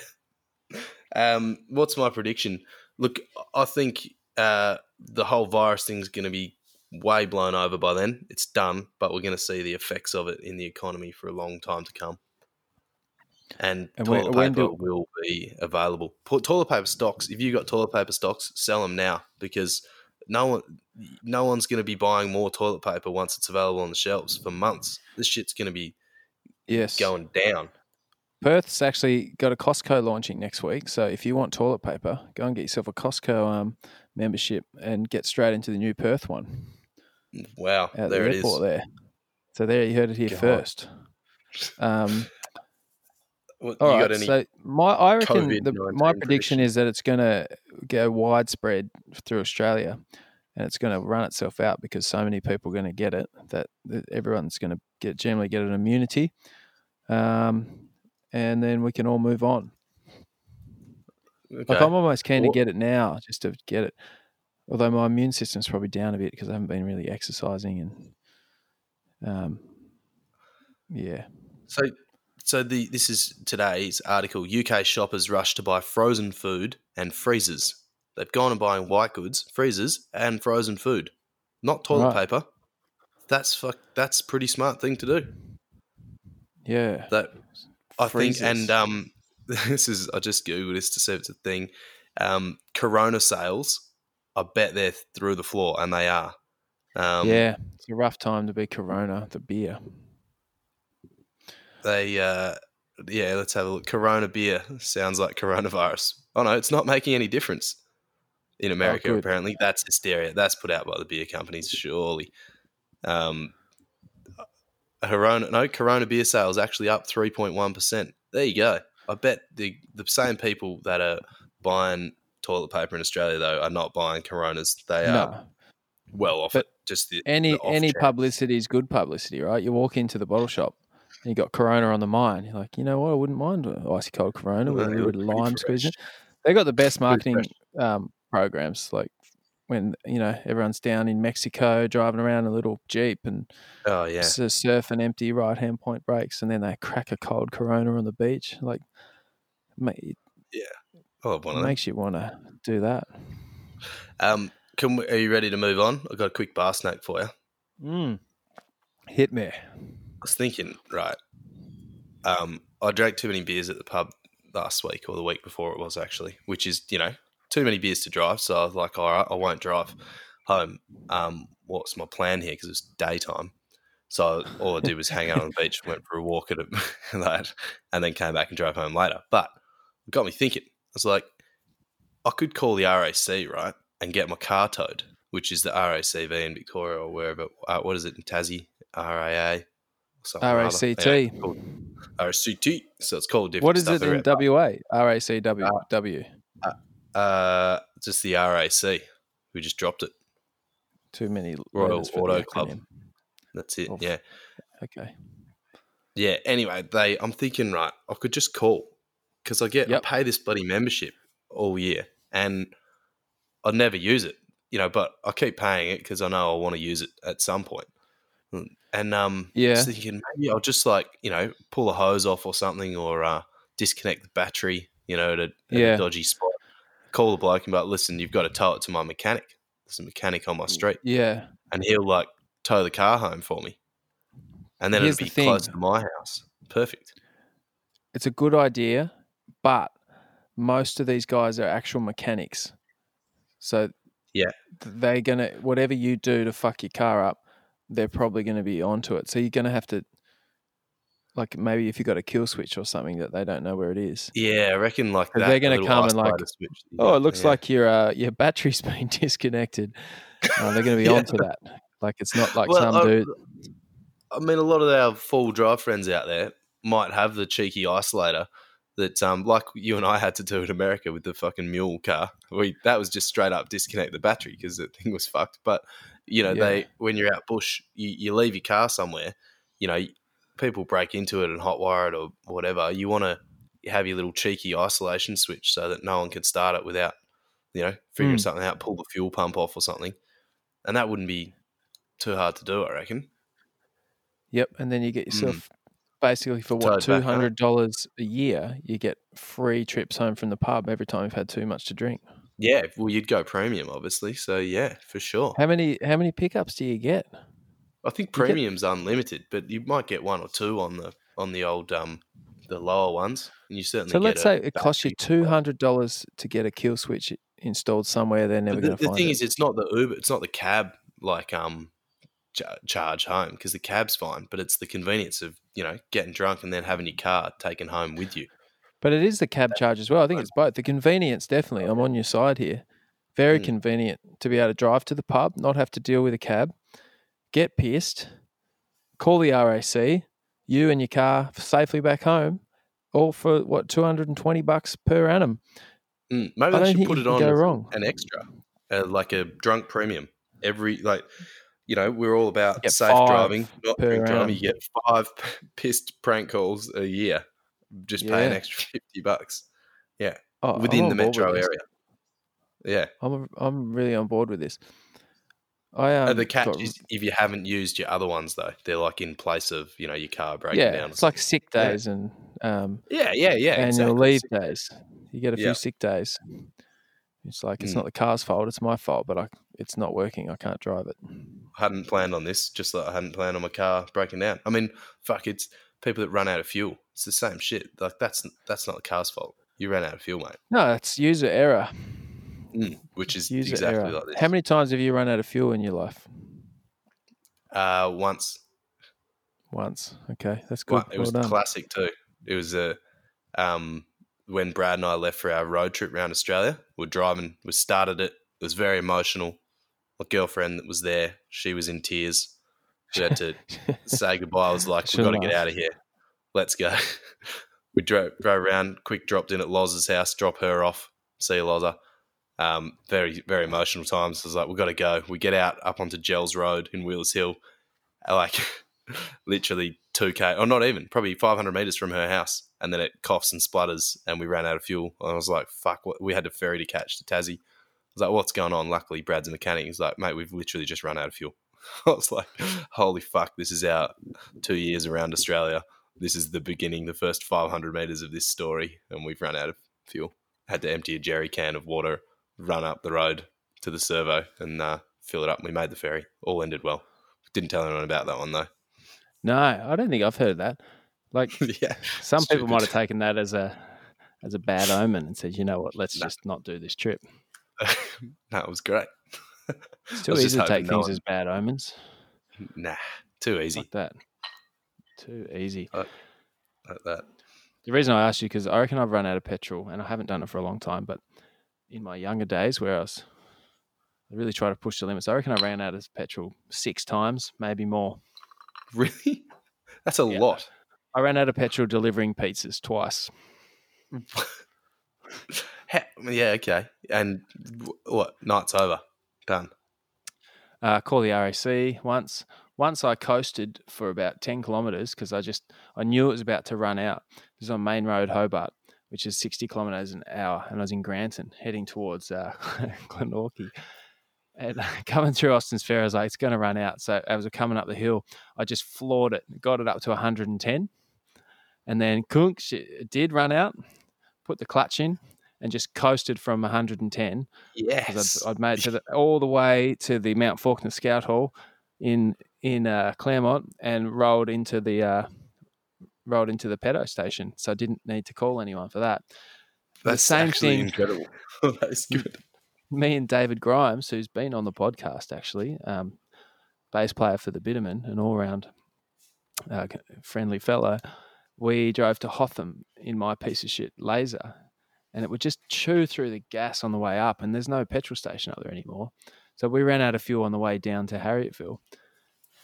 Um, what's my prediction? Look, I think uh, the whole virus thing's going to be way blown over by then. It's done, but we're going to see the effects of it in the economy for a long time to come. And, and toilet when, paper when do... will be available. Toilet paper stocks. If you got toilet paper stocks, sell them now because. No one, no one's going to be buying more toilet paper once it's available on the shelves for months. This shit's going to be yes. going down. Perth's actually got a Costco launching next week. So if you want toilet paper, go and get yourself a Costco um, membership and get straight into the new Perth one. Wow, there the it is. There. So there you heard it here God. First. Um, well, all you right, got any so my I reckon the, my prediction, prediction is that it's going to go widespread through Australia, and it's going to run itself out because so many people are going to get it that everyone's going to get generally get an immunity, um, and then we can all move on. Okay. Like I'm almost keen well, to get it now, just to get it. Although my immune system's probably down a bit because I haven't been really exercising and, um, yeah. So. So the this is today's article, U K shoppers rush to buy frozen food and freezers. They've gone and buying white goods, freezers, and frozen food, not toilet right. paper. That's fuck. That's a pretty smart thing to do. Yeah. That I freezers. think, and um, this is, I just Googled this to see if it's a thing. Um, Corona sales, I bet they're through the floor, and they are. Um, yeah, it's a rough time to be Corona, the beer. They, uh, yeah, let's have a look. Corona beer sounds like coronavirus. Oh, no, it's not making any difference in America, oh, apparently. That's hysteria. That's put out by the beer companies, surely. Um, Corona, no, Corona beer sales actually up three point one percent. There you go. I bet the the same people that are buying toilet paper in Australia, though, are not buying Coronas. They no. are well off but it. Just the, any the any track. Publicity is good publicity, right? You walk into the bottle shop and you got Corona on the mind. You're like, you know what? I wouldn't mind an icy cold Corona well, with a little bit of lime squeezing. They got the best marketing um, programs, like when you know everyone's down in Mexico driving around a little Jeep and oh yeah, surf and empty right-hand point breaks, and then they crack a cold Corona on the beach. Like, mate, yeah, I love one of them. Makes you want to do that. Um, can we, are you ready to move on? I've got a quick bar snack for you. Mm. Hit me. I was thinking, right? Um, I drank too many beers at the pub last week, or the week before it was actually, which is you know. Too many beers to drive, so I was like, all right, I won't drive home. Um, what's my plan here? Because it was daytime. So all I did was hang out on the beach, went for a walk at it, and then came back and drove home later. But it got me thinking. I was like, I could call the R A C, right, and get my car towed, which is the R A C V in Victoria or wherever. Uh, what is it in Tassie? R A A? R A C T. Yeah, R A C T. So it's called different What is stuff it in around. W A? R A C W. Uh, Uh, just the R A C. We just dropped it. Too many. Royal Auto Club. That's it. Oof. Yeah. Okay. Yeah. Anyway, they. I'm thinking, right? I could just call because I get yep. I pay this bloody membership all year, and I never use it. You know, but I keep paying it because I know I want to use it at some point. And um, yeah. Just thinking maybe I'll just like you know pull a hose off or something, or uh, disconnect the battery. You know, to yeah. a dodgy spot. Call the bloke and be like, listen, you've got to tow it to my mechanic. There's a mechanic on my street. Yeah. And he'll, like, tow the car home for me. And then it'll be close to my house. Perfect. It's a good idea, but most of these guys are actual mechanics. So yeah, they're going to – whatever you do to fuck your car up, they're probably going to be onto it. So you're going to have to – like maybe if you got a kill switch or something that they don't know where it is. Yeah, I reckon like that. They're going to come and like, oh, it looks yeah. like your uh, your battery's been disconnected. Uh, they're going to be yeah. onto that. Like it's not like well, some I, dude. I mean, a lot of our full drive friends out there might have the cheeky isolator that, um, like you and I had to do in America with the fucking mule car. We that was just straight up disconnect the battery because the thing was fucked. But you know, yeah. they when you're out bush, you, you leave your car somewhere. You know. People break into it and hotwire it or whatever. You want to have your little cheeky isolation switch so that no one can start it without, you know, figuring mm. something out, pull the fuel pump off or something. And that wouldn't be too hard to do, I reckon. Yep. And then you get yourself mm. basically for what, two hundred dollars a year, you get free trips home from the pub every time you've had too much to drink. Yeah. Well, you'd go premium, obviously. So, yeah, for sure. How many, how many pickups do you get? I think premium's get, unlimited, but you might get one or two on the on the old um the lower ones. And you certainly so get let's say it costs you two hundred dollars to get a kill switch installed somewhere. They're never going to find it. The thing is, it's not the Uber, it's not the cab like um ch- charge home because the cab's fine, but it's the convenience of you know getting drunk and then having your car taken home with you. But it is the cab charge as well. I think it's both. The convenience definitely. I'm on your side here. Very mm. convenient to be able to drive to the pub, not have to deal with a cab. Get pissed, call the R A C, you and your car safely back home, all for what two hundred twenty bucks per annum. Mm, maybe I they should put it on as an extra, uh, like a drunk premium. Every like, you know, we're all about safe driving. Not drink driving. You get five pissed prank calls a year. Just yeah. pay an extra fifty bucks. Yeah, oh, within the metro area. Yeah, I'm I'm really on board with this. I, um, the catch got, is if you haven't used your other ones though, they're like in place of you know your car breaking yeah, down. Yeah, it's like sick days yeah. and um, yeah, yeah, yeah, annual exactly. leave days. You get a few yeah. sick days. It's like it's mm. not the car's fault; it's my fault. But I, it's not working. I can't drive it. I hadn't planned on this. Just like I hadn't planned on my car breaking down. I mean, fuck, it's people that run out of fuel. It's the same shit. Like that's that's not the car's fault. You ran out of fuel, mate. No, it's user error. Mm, which is User exactly error. Like this. How many times have you run out of fuel in your life? Uh, once. once. Okay, that's good. Well, it well was done. Classic too. It was a um, when Brad and I left for our road trip around Australia. We're driving. We started it. It was very emotional. My girlfriend that was there, she was in tears. We had to say goodbye. I was like, we've got to get out of here. Let's go. We drove, drove around, quick dropped in at Loz's house, drop her off, see you, Lozza. Um, very, very emotional times. I was like, we've got to go. We get out up onto Gels Road in Wheelers Hill, like literally two K, or not even, probably five hundred metres from her house. And then it coughs and splutters and we ran out of fuel. And I was like, fuck, what? We had a ferry to catch to Tassie. I was like, what's going on? Luckily, Brad's a mechanic. He's like, mate, we've literally just run out of fuel. I was like, holy fuck, this is our two years around Australia. This is the beginning, the first five hundred metres of this story, and we've run out of fuel. Had to empty a jerry can of water, run up the road to the servo and uh, fill it up. We made the ferry. All ended well. Didn't tell anyone about that one, though. No, I don't think I've heard of that. Like, yeah, some stupid. People might have taken that as a as a bad omen and said, you know what, let's no. just not do this trip. No, it was great. It's too easy to take no things one. As bad omens. Nah, too easy. Like that. Too easy. Like, like that. The reason I asked you, because I reckon I've run out of petrol, and I haven't done it for a long time, but in my younger days where I was, I really tried to push the limits. I reckon I ran out of petrol six times, maybe more. Really? That's a yeah. lot. I ran out of petrol delivering pizzas twice. Yeah, okay. And what? Night's over. Done. Uh, call the R A C once. Once I coasted for about ten kilometres because I just I knew it was about to run out. It was on Main Road, Hobart, which is sixty kilometres an hour. And I was in Granton heading towards uh, Glenorchy. And coming through Austin's Ferry, I was like, it's going to run out. So as we're coming up the hill, I just floored it, got it up to one hundred ten. And then kunks, it did run out, put the clutch in. And just coasted from one hundred ten. Yes, I'd, I'd made it to the, all the way to the Mount Faulkner Scout Hall in in uh, Claremont, and rolled into the uh, rolled into the pedo station. So I didn't need to call anyone for that. That's the same actually thing, incredible. That's good. Me and David Grimes, who's been on the podcast actually, um, bass player for the Bitterman, an all round uh, friendly fellow. We drove to Hotham in my piece of shit Laser. And it would just chew through the gas on the way up, and there's no petrol station up there anymore. So we ran out of fuel on the way down to Harrietville.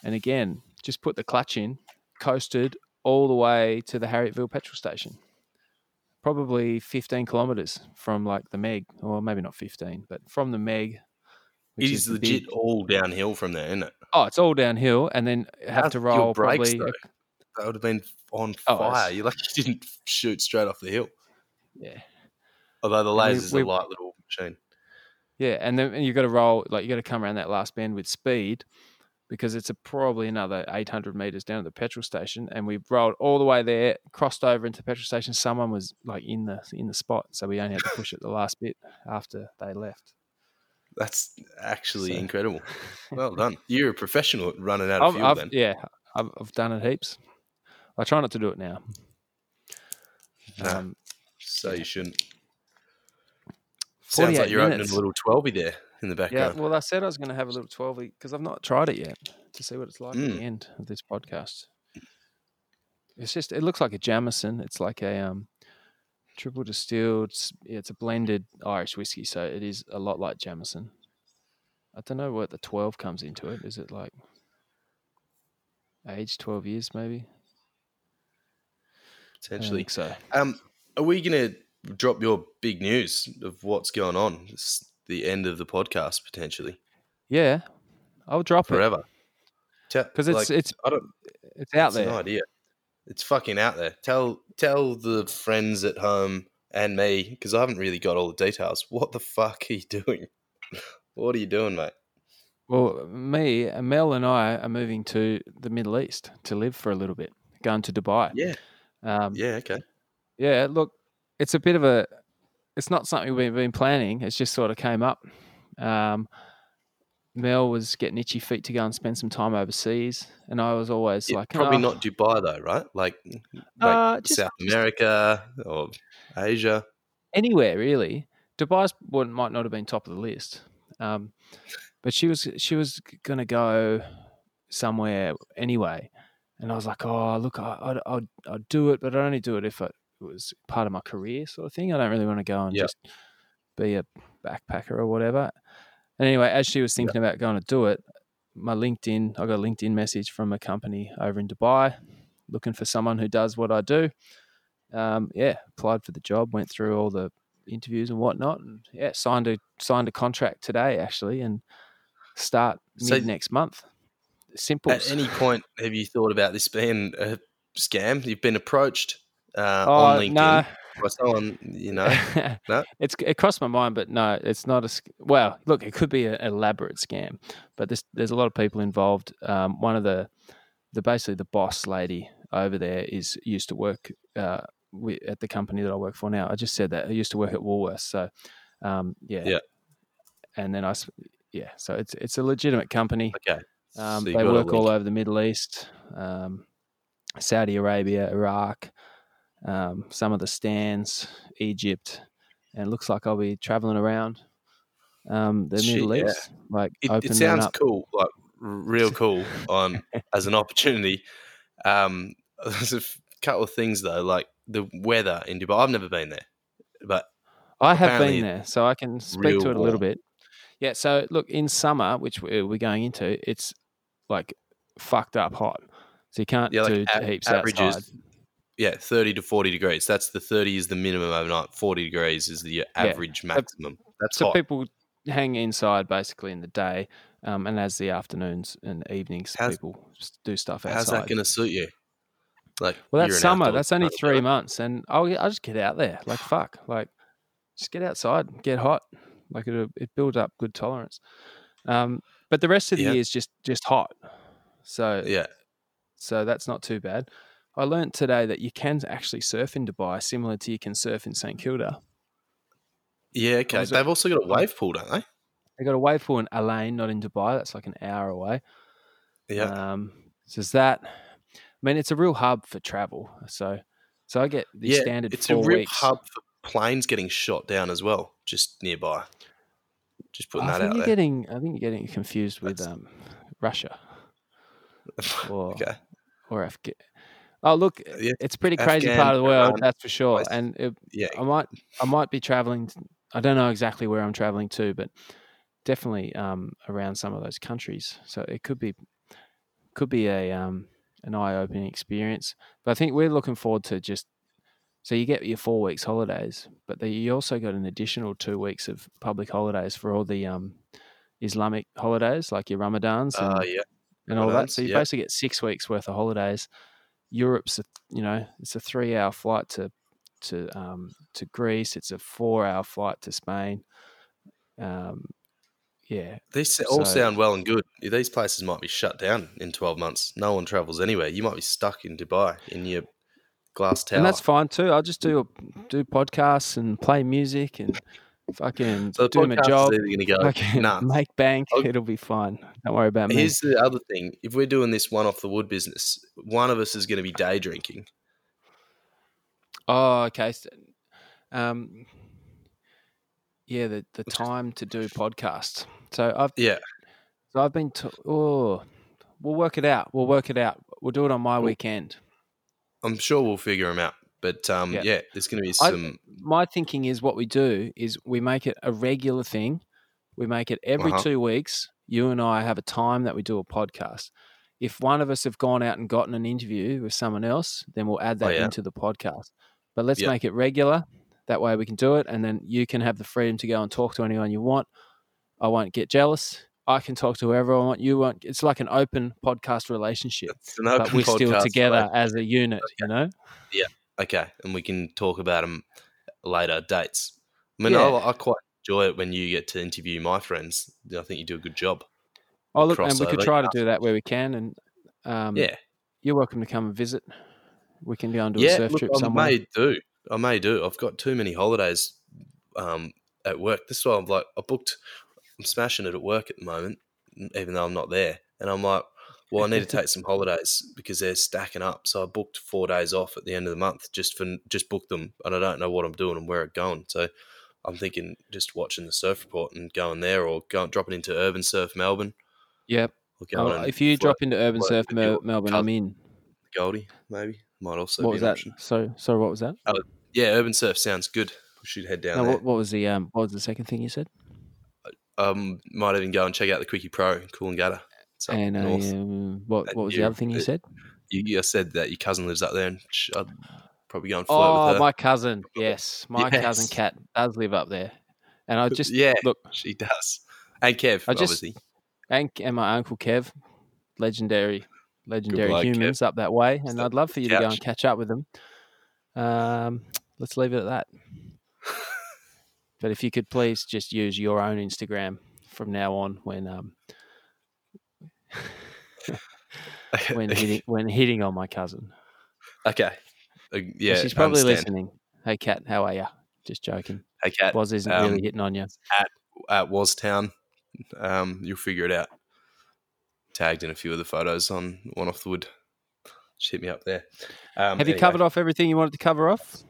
And again, just put the clutch in, coasted all the way to the Harrietville petrol station. Probably fifteen kilometres from like the Meg, or maybe not fifteen, but from the Meg. It is, is legit big... all downhill from there, isn't it? Oh, it's all downhill, and then have That's to roll your brakes, probably. Though. That would have been on oh, fire. You're lucky you didn't shoot straight off the hill. Yeah. Although the Laser is a light little machine. Yeah, and then you've got to roll, like you've got to come around that last bend with speed because it's a, probably another eight hundred metres down at the petrol station. And we rolled all the way there, crossed over into the petrol station. Someone was like in the in the spot, so we only had to push it the last bit after they left. That's actually so. Incredible. Well done. You're a professional at running out of I've, fuel I've, then. Yeah, I've, I've done it heaps. I try not to do it now. Nah, um, so you shouldn't. Sounds like you're minutes. Opening a little twelvey there in the background. Yeah, well, I said I was going to have a little twelvey because I've not tried it yet to see what it's like mm. at the end of this podcast. It's just, it looks like a Jamison. It's like a um, triple distilled, it's, it's a blended Irish whiskey, so it is a lot like Jamison. I don't know what the twelve comes into it. Is it like age twelve years maybe? Potentially. I think so. Um, are we going to... Drop your big news of what's going on. It's the end of the podcast potentially. Yeah, I'll drop forever. it forever because it's like, it's I don't, it's out it's there. An idea. It's fucking out there. Tell tell the friends at home and me because I haven't really got all the details. What the fuck are you doing? What are you doing, mate? Well, me, Mel, and I are moving to the Middle East to live for a little bit. Going to Dubai. Yeah. Um, yeah. Okay. Yeah. Look. It's a bit of a, it's not something we've been planning. It's just sort of came up. Um, Mel was getting itchy feet to go and spend some time overseas. And I was always yeah, like, probably oh. not Dubai though, right? Like, like uh, just, South America or Asia. Anywhere really. Dubai might not have been top of the list. Um, but she was, she was going to go somewhere anyway. And I was like, oh, look, I, I, I'd, I'd do it, but I'd only do it if I, it was part of my career sort of thing. I don't really want to go and yep. just be a backpacker or whatever. And anyway, as she was thinking yep. about going to do it, my LinkedIn, I got a LinkedIn message from a company over in Dubai looking for someone who does what I do. Um, yeah, applied for the job, went through all the interviews and whatnot, and yeah, signed a signed a contract today actually, and start so mid next month. Simple. At any point, have you thought about this being a scam? You've been approached uh, oh, on LinkedIn no. by someone, you know? No, it's it crossed my mind, but no, it's not a. Well, look, it could be an elaborate scam, but there's there's a lot of people involved. Um, one of the the basically the boss lady over there is used to work. Uh, We, at the company that I work for now. I just said that I used to work at Woolworths, so um, yeah, yeah. And then I, yeah, so it's it's a legitimate company. Okay, um, so they work all over the Middle East, um, Saudi Arabia, Iraq, um, some of the stands, Egypt, and it looks like I'll be traveling around um, the Shit, Middle East. Yeah. Like it, it sounds up. cool, like real cool on as an opportunity. Um, there's a couple of things though, like. The weather in Dubai. I've never been there, but I have been there, so I can speak to it a little bit. Yeah. So look, in summer, which we're going into, it's like fucked up hot. So you can't yeah, do like heaps averages, outside. Yeah, thirty to forty degrees. That's the thirty is the minimum overnight. Forty degrees is the average yeah. maximum. That's so hot. People hang inside basically in the day, um, and as the afternoons and evenings, how's, people just do stuff outside. How's that going to suit you? Like, well, that's summer. That's only three months, and I'll I just get out there. Like fuck, like just get outside, get hot. Like it it builds up good tolerance. Um, but the rest of the yeah. year is just just hot. So yeah, so that's not too bad. I learned today that you can actually surf in Dubai, similar to you can surf in Saint Kilda. Yeah, okay. They've also got a wave pool, don't they? They got a wave pool in Alain, not in Dubai. That's like an hour away. Yeah. Um, so is that. I mean, it's a real hub for travel. So so I get the yeah, standard it's four it's a real weeks. Hub for planes getting shot down as well, just nearby. Just putting I that think out you're there. Getting, I think you're getting confused with um, Russia or, okay. or Afghanistan. Oh, look, yeah. it's a pretty crazy Afghan, part of the world, um, that's for sure. Place. And it, yeah. I might I might be traveling. To, I don't know exactly where I'm traveling to, but definitely um, around some of those countries. So it could be could be a... Um, an eye-opening experience. But I think we're looking forward to just, so you get your four weeks holidays, but the, you also got an additional two weeks of public holidays for all the um, Islamic holidays, like your Ramadans and, uh, yeah. and all that. So you yeah. basically get six weeks worth of holidays. Europe's, a, you know, it's a three-hour flight to to um, to Greece. It's a four-hour flight to Spain. Um, Yeah, these all so, sound well and good. These places might be shut down in twelve months. No one travels anywhere. You might be stuck in Dubai in your glass tower, and that's fine too. I'll just do do podcasts and play music and fucking so do my job. Go, fucking nah. Make bank. I'll, It'll be fine. Don't worry about me. Here's the other thing: if we're doing this one off the wood business, one of us is going to be day drinking. Oh, okay. Um. Yeah, the, the time to do podcasts. So I've yeah, so I've been to, oh, we'll work it out. We'll work it out. We'll do it on my weekend. I'm sure we'll figure them out. But um, yeah. yeah, there's going to be some. I, my thinking is what we do is we make it a regular thing. We make it every uh-huh. two weeks. You and I have a time that we do a podcast. If one of us have gone out and gotten an interview with someone else, then we'll add that oh, yeah. into the podcast. But let's yeah. make it regular. That way we can do it, and then you can have the freedom to go and talk to anyone you want. I won't get jealous. I can talk to whoever I want. You won't. It's like an open podcast relationship, it's an open but we're still together relationship. As a unit, okay. you know? Yeah, okay, and we can talk about them later, dates. I mean, yeah. I, I quite enjoy it when you get to interview my friends. I think you do a good job. Oh, look, and we could try to do that where we can, and um, yeah. you're welcome to come and visit. We can go and do yeah, a surf look, trip I somewhere. Yeah, I may do. I may do. I've got too many holidays um, at work. This is why I'm like, I booked, I'm smashing it at work at the moment, even though I'm not there. And I'm like, well, I need to take some holidays because they're stacking up. So I booked four days off at the end of the month just for just booked them, and I don't know what I'm doing and where it's going. So I'm thinking just watching the surf report and going there, or going dropping into Urban Surf Melbourne. Yep. Or going oh, if you drop into Urban Surf Mel- Melbourne, I'm in. Goldie, maybe. Might also what be was an that? Option. So, so what was that? Oh, yeah, Urban Surf sounds good. We should head down no, there. What, what was the um? What was the second thing you said? Um, might even go and check out the Quickie Pro in Coolangatta. And uh, yeah, what that what was you, the other thing you it, said? You, you said that your cousin lives up there, and I'd probably go and flirt oh, with her. Oh, my cousin, yes, my yes. cousin Kat does live up there, and I just yeah, look, she does, and Kev, I just, obviously, and and my uncle Kev, legendary, legendary bloke, humans Kev. Up that way, and Stop I'd love for you couch. To go and catch up with them. Um, let's leave it at that. But if you could please just use your own Instagram from now on when um. when hitting when hitting on my cousin. Okay. Uh, yeah. She's probably listening. Hey Kat, how are you? Just joking. Hey Kat. Woz isn't um, really hitting on you. At at Woztown. Um, you'll figure it out. Tagged in a few of the photos on One Off the Wood. Just hit me up there. Um, Have anyway. you covered off everything you wanted to cover off?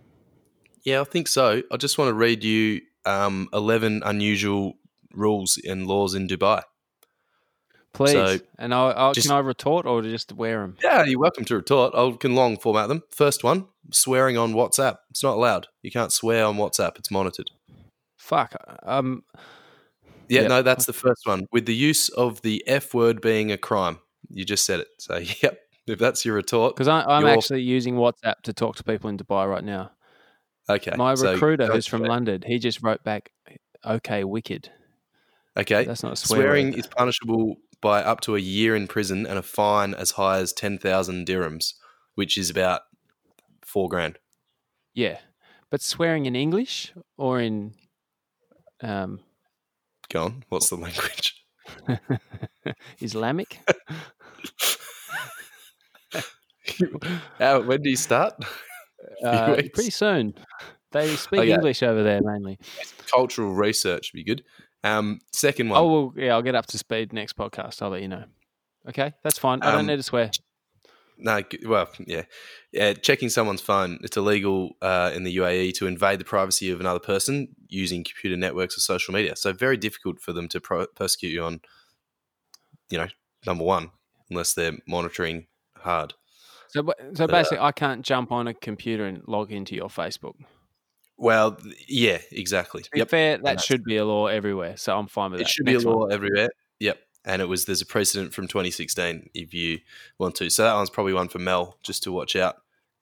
Yeah, I think so. I just want to read you um, eleven unusual rules and laws in Dubai. Please, so, and I'll, I'll, just, can I retort or just wear them? Yeah, you're welcome to retort. I can long format them. First one, swearing on WhatsApp. It's not allowed. You can't swear on WhatsApp. It's monitored. Fuck. Um. Yeah, yep. no, that's the first one. With the use of the F word being a crime. You just said it. So, yep, if that's your retort. Because I'm actually using WhatsApp to talk to people in Dubai right now. Okay. My so recruiter who's from London, he just wrote back, okay, wicked. Okay. That's not a swear Swearing word. Is punishable by up to a year in prison and a fine as high as ten thousand dirhams, which is about four grand. Yeah. But swearing in English or in... Um, Go on. What's the language? Islamic? uh, when do you start? Uh, pretty soon. They speak okay. English over there mainly. Cultural research would be good. Um, second one. Oh, well, yeah, I'll get up to speed next podcast. I'll let you know. Okay, that's fine. I um, don't need to swear. No, well, yeah. yeah. Checking someone's phone. It's illegal uh, in the U A E to invade the privacy of another person using computer networks or social media. So very difficult for them to pro- persecute you on, you know, number one, unless they're monitoring hard. So so basically uh, I can't jump on a computer and log into your Facebook. Well, yeah, exactly. To be yep. fair, that should be a law everywhere, so I'm fine with it that. It should Next be a law one. Everywhere, yep. And it was there's a precedent from twenty sixteen if you want to. So that one's probably one for Mel, just to watch out.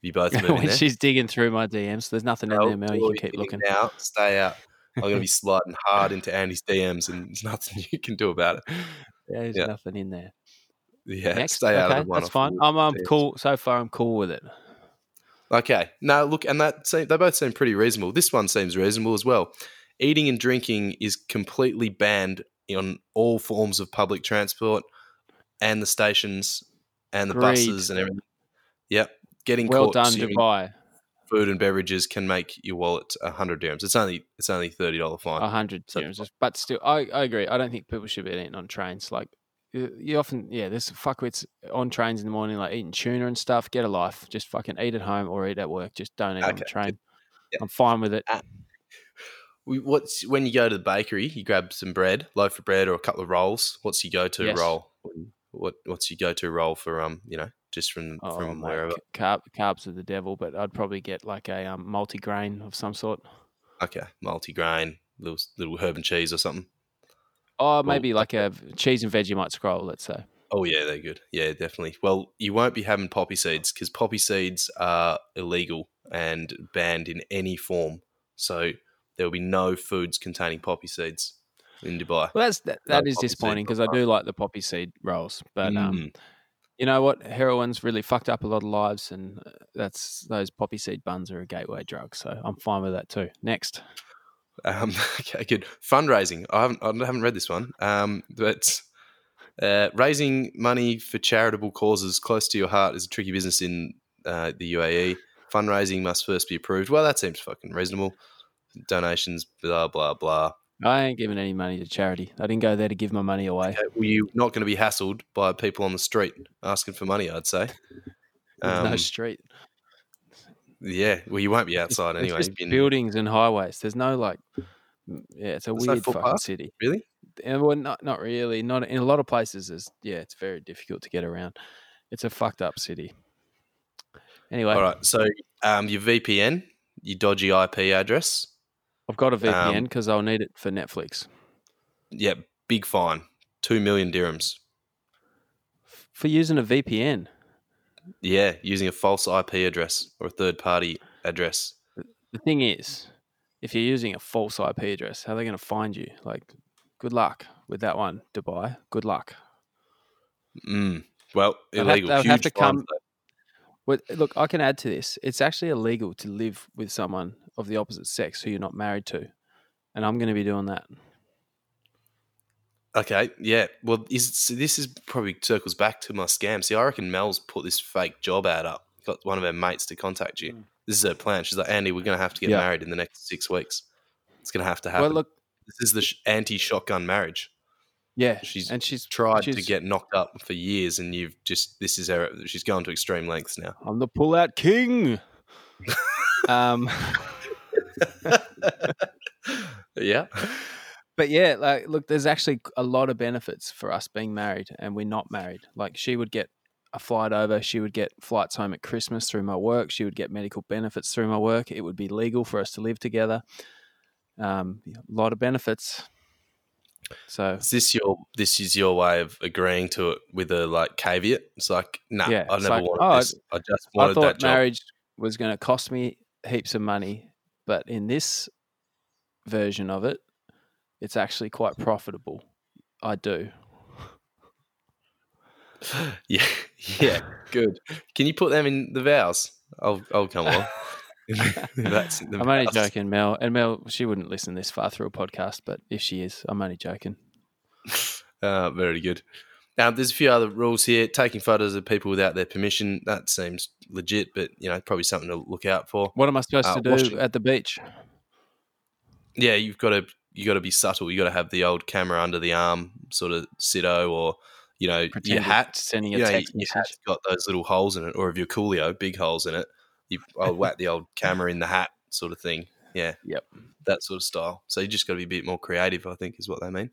If you both move in there. She's digging through my D Ms. There's nothing Mel, in there, Mel. You can keep looking. Now, stay out. I'm going to be sliding hard into Andy's D Ms, and there's nothing you can do about it. There's yeah. nothing in there. Yeah, Next. stay out okay, of the one. That's fine. I'm, I'm cool. So far, I'm cool with it. Okay. No, look, and that seem, they both seem pretty reasonable. This one seems reasonable as well. Eating and drinking is completely banned on all forms of public transport and the stations and the Agreed. buses and everything. Yep. Getting well caught done, Dubai. Food and beverages can make your wallet one hundred dirhams. It's only it's only thirty dollars fine. one hundred dirhams. So, but still, I, I agree. I don't think people should be eating on trains. Like, you often, yeah, there's fuckwits on trains in the morning, like eating tuna and stuff. Get a life. Just fucking eat at home or eat at work. Just don't eat okay, on the train. Yeah. I'm fine with it. Uh, we, what's when you go to the bakery, you grab some bread, loaf of bread or a couple of rolls. What's your go-to yes. roll? What What's your go-to roll for, um, you know, just from, oh, from mate, wherever? Carb, carbs are the devil, but I'd probably get like a um, multigrain of some sort. Okay, multigrain, little little herb and cheese or something. Oh, maybe well, like a cheese and Vegemite scroll, let's say. Oh, yeah, they're good. Yeah, definitely. Well, you won't be having poppy seeds because poppy seeds are illegal and banned in any form. So there will be no foods containing poppy seeds in Dubai. Well, that's, that, that no is disappointing because I do like the poppy seed rolls. But mm. um, you know what? Heroin's really fucked up a lot of lives and that's those poppy seed buns are a gateway drug. So I'm fine with that too. Next. Um, okay, good. Fundraising. I haven't, I haven't read this one, um, but uh, raising money for charitable causes close to your heart is a tricky business in uh, the U A E. Fundraising must first be approved. Well, that seems fucking reasonable. Donations, blah, blah, blah. I ain't giving any money to charity. I didn't go there to give my money away. Okay, well, you're not going to be hassled by people on the street asking for money, I'd say. Um, no street. Yeah, well, you won't be outside anyway. It's just been... buildings and highways. There's no like, yeah, it's a there's weird no fucking path? City. Really? And well, not not really. Not in a lot of places. Is yeah, it's very difficult to get around. It's a fucked up city. Anyway. All right. So um, your V P N, your dodgy I P address. I've got a V P N because um, I'll need it for Netflix. Yeah, big fine. Two million dirhams. For using a V P N? Yeah, using a false I P address or a third-party address. The thing is, if you're using a false I P address, how are they going to find you? Like, good luck with that one, Dubai. Good luck. Mm. Well, illegal. They'll have, they'll have to come. But look, I can add to this. It's actually illegal to live with someone of the opposite sex who you're not married to, and I'm going to be doing that. Okay, yeah. Well, is, so this is probably circles back to my scam. See, I reckon Mel's put this fake job ad up. Got one of her mates to contact you. Mm. This is her plan. She's like, Andy, we're going to have to get yeah. married in the next six weeks. It's going to have to happen. Well, look, this is the sh- anti-shotgun marriage. Yeah, she's and she's tried she's, to get knocked up for years, and you've just this is her. She's going to extreme lengths now. I'm the pull-out king. um, yeah. But yeah, like, look, there's actually a lot of benefits for us being married and we're not married. Like, she would get a flight over. She would get flights home at Christmas through my work. She would get medical benefits through my work. It would be legal for us to live together. Um, a lot of benefits. So is this your this is your way of agreeing to it with a like caveat? It's like, nah, yeah, I never like, wanted oh, this. I just wanted I thought that marriage job. Was going to cost me heaps of money, but in this version of it, it's actually quite profitable. I do. Yeah, yeah, good. Can you put them in the vows? I'll, I'll come on. That's I'm only house. joking, Mel. And Mel, she wouldn't listen this far through a podcast, but if she is, I'm only joking. Uh, very good. Now, there's a few other rules here. Taking photos of people without their permission, that seems legit, but you know, probably something to look out for. What am I supposed uh, to do washing. at the beach? Yeah, you've got to you got to be subtle. You got to have the old camera under the arm, sort of sitto, or you know, pretend your hat. Sending a you text know, your hat's got those little holes in it, or if you're Coolio, big holes in it. You, I'll whack the old camera in the hat sort of thing. Yeah. Yep. That sort of style. So you just got to be a bit more creative, I think, is what they mean.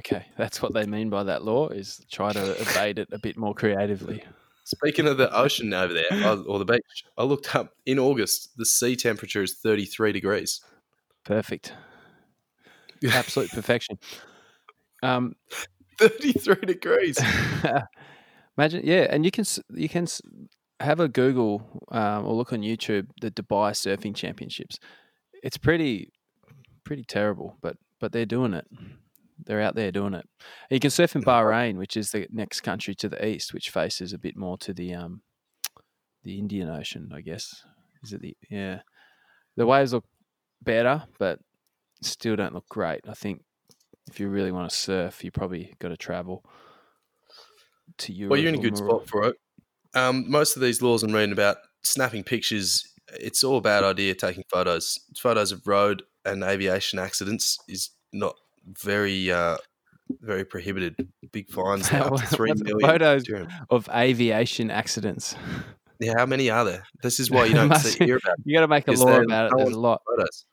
Okay. That's what they mean by that law, is try to evade it a bit more creatively. Speaking of the ocean over there, or the beach, I looked up in August, the sea temperature is thirty-three degrees. Perfect. Absolute perfection. Um, thirty-three degrees. Imagine, yeah. And you can, you can... have a Google um, or look on YouTube, the Dubai Surfing Championships. It's pretty, pretty terrible, but but they're doing it. They're out there doing it. And you can surf in Bahrain, which is the next country to the east, which faces a bit more to the um, the Indian Ocean, I guess. Is it the yeah? The waves look better, but still don't look great. I think if you really want to surf, you probably got to travel to Europe. Well, you're in a good spot for it. Um, most of these laws I'm reading about, snapping pictures, it's all a bad idea taking photos. Photos of road and aviation accidents is not very uh, very prohibited. Big fines now, up to three million. Photos of aviation accidents. Yeah, how many are there? This is why you don't see, hear about it. You got to make a law about it. There's a lot. Photos.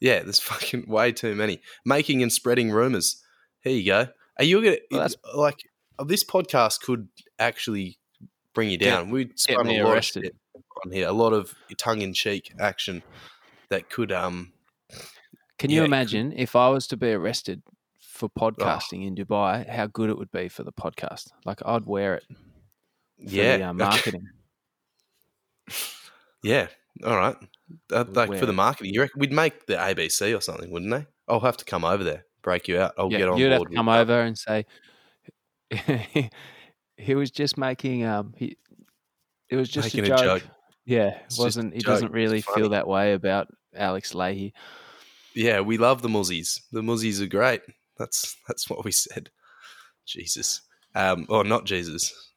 Yeah, there's fucking way too many. Making and spreading rumours. Here you go. Are you going well, to, like, this podcast could actually bring you down. We sprung a lot of shit on here, a lot of tongue-in-cheek action that could. Um, Can you yeah, imagine could... if I was to be arrested for podcasting oh. in Dubai? How good it would be for the podcast! Like, I'd wear it. For yeah, the, uh, marketing. Okay. Yeah, all right. Uh, like for it. the marketing, you reckon we'd make the A B C or something, wouldn't they? I'll have to come over there, break you out. I'll yeah, get on. You'd board have to come over that. and say. He was just making um he it was just a joke. a joke. Yeah, it wasn't he joke. doesn't really feel that way about Alex Leahy. Yeah, we love the muzzies. The muzzies are great. That's that's what we said. Jesus. Um or not Jesus.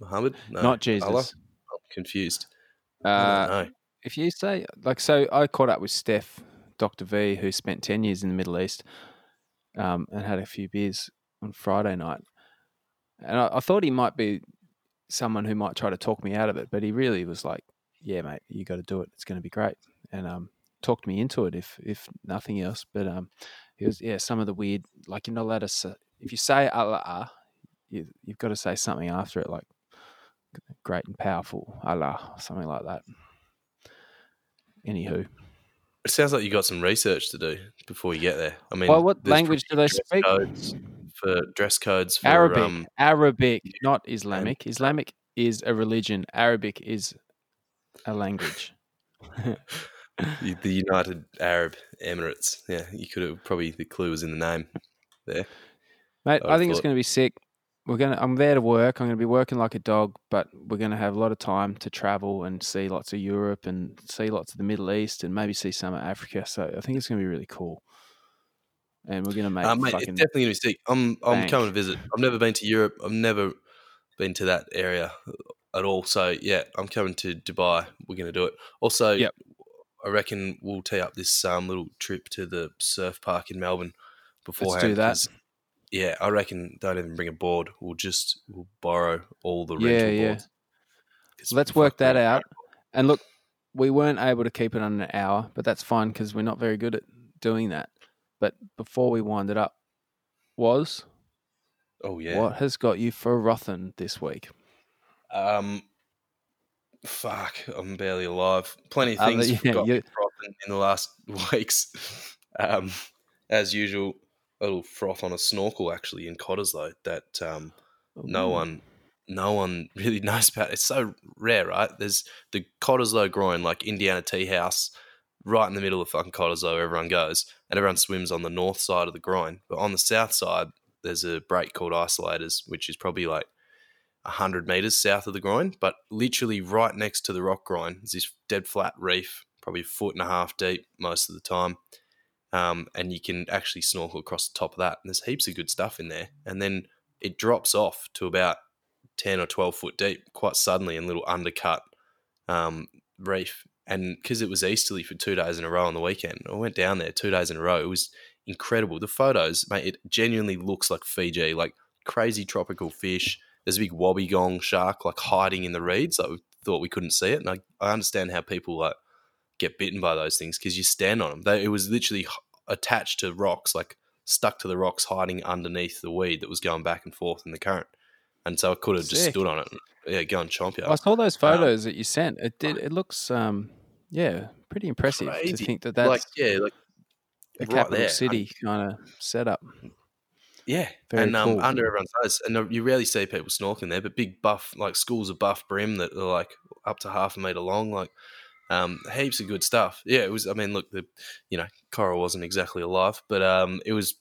Muhammad? No. Not Jesus. Allah? I'm confused. Uh I don't know. If you say like so I caught up with Steph, Doctor V, who spent ten years in the Middle East um and had a few beers on Friday night. And I, I thought he might be someone who might try to talk me out of it, but he really was like, yeah, mate, you got to do it. It's going to be great. And um, talked me into it, if if nothing else. But um, he was, yeah, some of the weird, like, you're not allowed to say, if you say Allah, you, you've got to say something after it, like great and powerful, Allah, something like that. Anywho. It sounds like you got some research to do before you get there. I mean, well, what language do they speak? Codes for dress codes for Arabic, um, Arabic, not Islamic. Islamic is a religion. Arabic is a language. The United Arab Emirates. Yeah, you could have probably the clue was in the name there. Mate, I, I think thought. It's going to be sick. We're going to, I'm there to work. I'm going to be working like a dog, but we're going to have a lot of time to travel and see lots of Europe and see lots of the Middle East and maybe see some of Africa. So I think it's going to be really cool. And we're going to make uh, mate, fucking it's definitely going to be sick. I'm I'm bank. coming to visit. I've never been to Europe. I've never been to that area at all. So yeah, I'm coming to Dubai. We're going to do it. Also, yep. I reckon we'll tee up this um, little trip to the surf park in Melbourne beforehand. Let's do that. Yeah, I reckon don't even bring a board. We'll just we'll borrow all the rental yeah, yeah. boards. It's Let's work that incredible. out. And look, we weren't able to keep it on an hour, but that's fine because we're not very good at doing that. But before we wind it up, was oh yeah, what has got you for Rothen this week? Um, fuck, I'm barely alive. Plenty of things uh, yeah, got you... me for Rothen in the last weeks. um, as usual. A little froth on a snorkel actually in Cottesloe that um, no one, no one really knows about. It's so rare, right? There's the Cottesloe groin, like Indiana Tea House, right in the middle of fucking Cottesloe. Everyone goes and everyone swims on the north side of the groin, but on the south side there's a break called Isolators, which is probably like a hundred meters south of the groin, but literally right next to the rock groin is this dead flat reef, probably a foot and a half deep most of the time. Um, and you can actually snorkel across the top of that. And there's heaps of good stuff in there. And then it drops off to about ten or twelve foot deep quite suddenly in a little undercut um, reef. And because it was easterly for two days in a row on the weekend, I went down there two days in a row. It was incredible. The photos, mate, it genuinely looks like Fiji, like crazy tropical fish. There's a big wobbegong shark like hiding in the reeds. I thought we couldn't see it. And I, I understand how people like, get bitten by those things because you stand on them. They, it was literally attached to rocks, like stuck to the rocks, hiding underneath the weed that was going back and forth in the current. And so I could have Sick. just stood on it and, yeah, go and chomp you. I saw those photos um, that you sent. It did. It looks, um, yeah, pretty impressive crazy. to think that that's like, yeah, like a right capital there. city kind of setup. Yeah, Very and um, cool. under everyone's nose. And you rarely see people snorkeling there, but big buff, like schools of buff brim that are like up to half a metre long, like Um, heaps of good stuff. Yeah, it was, I mean, look, the, you know, coral wasn't exactly alive, but um, it was,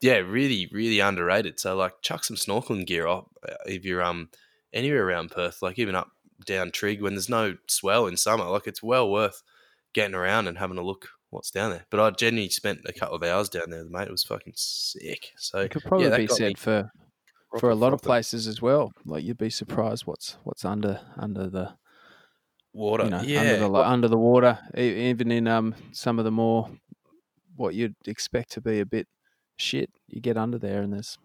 yeah, really, really underrated. So, like, chuck some snorkeling gear up if you're um anywhere around Perth, like even up down Trig when there's no swell in summer. Like, it's well worth getting around and having a look what's down there. But I genuinely spent a couple of hours down there, mate. It was fucking sick. So it could probably yeah, be said for for a lot of places as well. Like, you'd be surprised what's what's under under the water, you know, yeah, under the, under the water, even in um some of the more what you'd expect to be a bit shit, you get under there and there's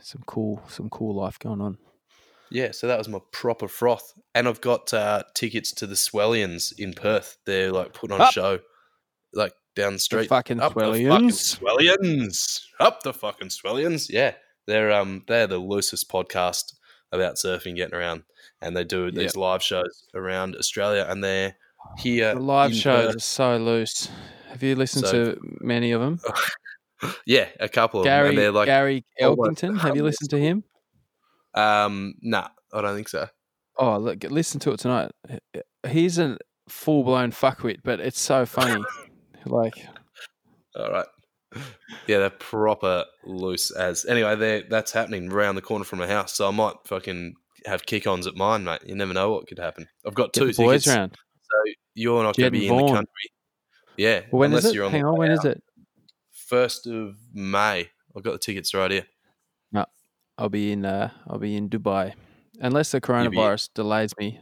some cool some cool life going on. Yeah, so that was my proper froth, and I've got uh, tickets to the Swellians in Perth. They're like putting on up. a show like down the street. The fucking up Swellians, the fucking Swellians, up the fucking Swellians. Yeah, they're um they're the loosest podcast about surfing, getting around, and they do these yep. live shows around Australia, and they're here. The live shows Perth. are so loose. Have you listened so, to many of them? Yeah, a couple of Gary, them. And they're like, Gary Elkington, have you listened to him? Um, nah, I don't think so. Oh, look, listen to it tonight. He's a full-blown fuckwit, but it's so funny. Like, all right. Yeah, they're proper loose as. Anyway, that's happening around the corner from my house, so I might fucking have kick-ons at mine, mate. You never know what could happen. I've got Get two tickets. Round. So you're not going to be Vaughan. in the country. Yeah. Well, when is it? You're on Hang on, when out. is it? first of May. I've got the tickets right here. No, I'll be in. Uh, I'll be in Dubai, unless the coronavirus delays me.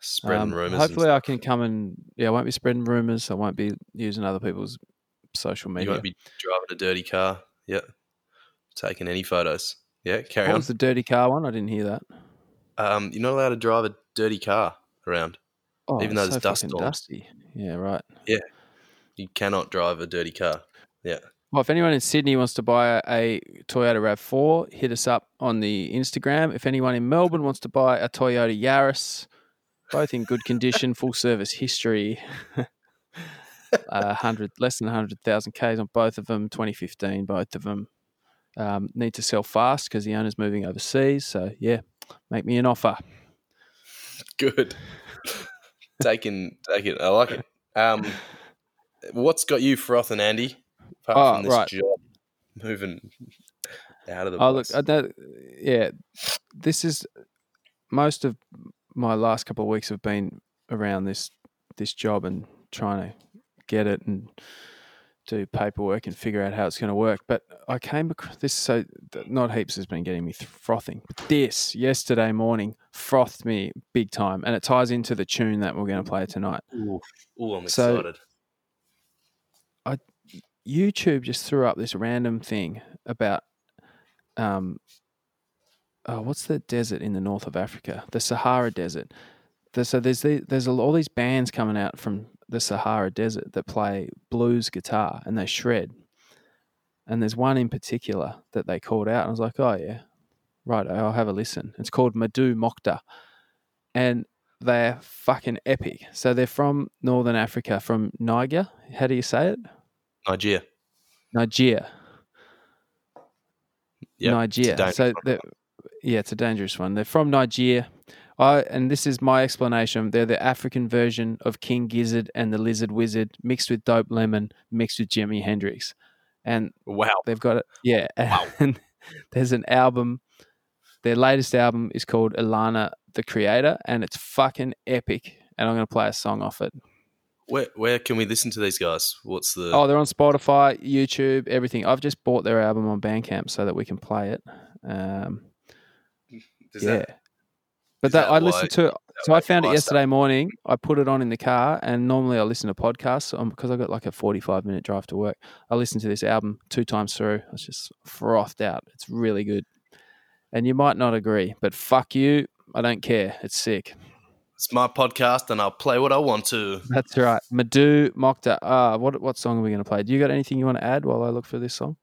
Spreading um, rumours. Hopefully, I can come and yeah, I won't be spreading rumours. I won't be using other people's social media. You won't be driving a dirty car. Yeah. Taking any photos. Yeah, carry what on. What was the dirty car one? I didn't hear that. Um, you're not allowed to drive a dirty car around, oh, even though it's so there's dust on it. Dusty. Yeah, right. Yeah. You cannot drive a dirty car. Yeah. Well, if anyone in Sydney wants to buy a Toyota RAV four, hit us up on the Instagram. If anyone in Melbourne wants to buy a Toyota Yaris, both in good condition, full service history, uh, hundred less than one hundred thousand Ks on both of them, twenty fifteen, both of them. Um, need to sell fast because the owner's moving overseas. So, yeah, make me an offer. Good. Taking, take it. I like it. Um, what's got you frothing, Andy? Apart oh, from this right. job, moving out of the oh, box. Look, I don't, yeah, this is most of my last couple of weeks have been around this this job and trying to get it and do paperwork and figure out how it's going to work. But I came across this, so not heaps has been getting me frothing. But this yesterday morning frothed me big time, and it ties into the tune that we're going to play tonight. Ooh, ooh I'm so excited. I. YouTube just threw up this random thing about um, oh, what's the desert in the north of Africa? The Sahara Desert. The, so there's the, there's all these bands coming out from the Sahara Desert that play blues guitar and they shred. And there's one in particular that they called out. And I was like, oh, yeah, right, I'll have a listen. It's called Mdou Moctar. And they're fucking epic. So they're from northern Africa, from Niger. How do you say it? Nigeria. Nigeria. Yep, Nigeria. So, yeah, it's a dangerous one. They're from Nigeria. I, and this is my explanation. They're the African version of King Gizzard and the Lizard Wizard mixed with Dope Lemon, mixed with Jimi Hendrix. And wow. They've got it. Yeah. Wow. And there's an album. Their latest album is called Ilana the Creator, and it's fucking epic. And I'm going to play a song off it. Where where can we listen to these guys? What's the Oh, they're on Spotify, YouTube, everything. I've just bought their album on Bandcamp so that we can play it. Um, Does yeah. That, but that, that I like, listened to so I found it yesterday morning. I put it on in the car, and normally I listen to podcasts because I got like a forty-five minute drive to work. I listened to this album two times through. I was just frothed out. It's really good. And you might not agree, but fuck you, I don't care. It's sick. It's my podcast, and I'll play what I want to. That's right. Mdou Moctar. Ah, what what song are we going to play? Do you got anything you want to add while I look for this song?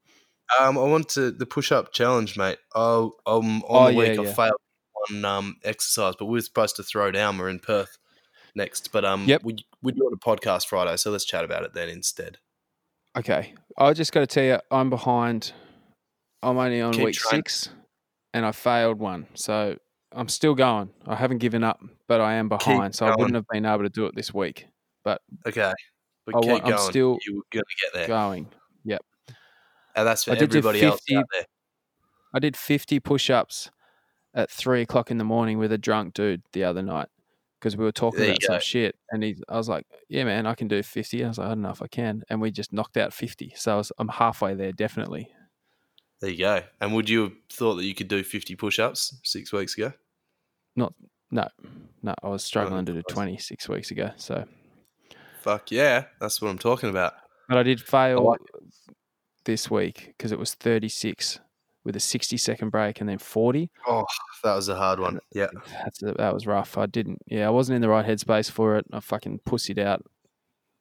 Um, I want to the push-up challenge, mate. Oh, um, on oh, the week yeah, I yeah. failed on um exercise, but we were supposed to throw down. We're in Perth next, but um, yep. we we're doing a podcast Friday, so let's chat about it then instead. Okay, I just got to tell you, I'm behind. I'm only on Keep week trying. six, and I failed one, so. I'm still going. I haven't given up, but I am behind, keep so going. I wouldn't have been able to do it this week. But okay, but I, keep I'm going. Still You're gonna get there. Going. Yep. And that's for I everybody did fifty, else out there. I did fifty push-ups at three o'clock in the morning with a drunk dude the other night because we were talking there about some shit, and he, I was like, "Yeah, man, I can do fifty." I was like, "I don't know if I can," and we just knocked out fifty. So I was, I'm halfway there, definitely. There you go. And would you have thought that you could do fifty push-ups six weeks ago? Not, no, no. I was struggling oh, to do twenty six weeks ago. So, fuck yeah, that's what I'm talking about. But I did fail I like this week because it was thirty six with a sixty second break and then forty. Oh, that was a hard one. Yeah, that's, that was rough. I didn't. Yeah, I wasn't in the right headspace for it. I fucking pussied out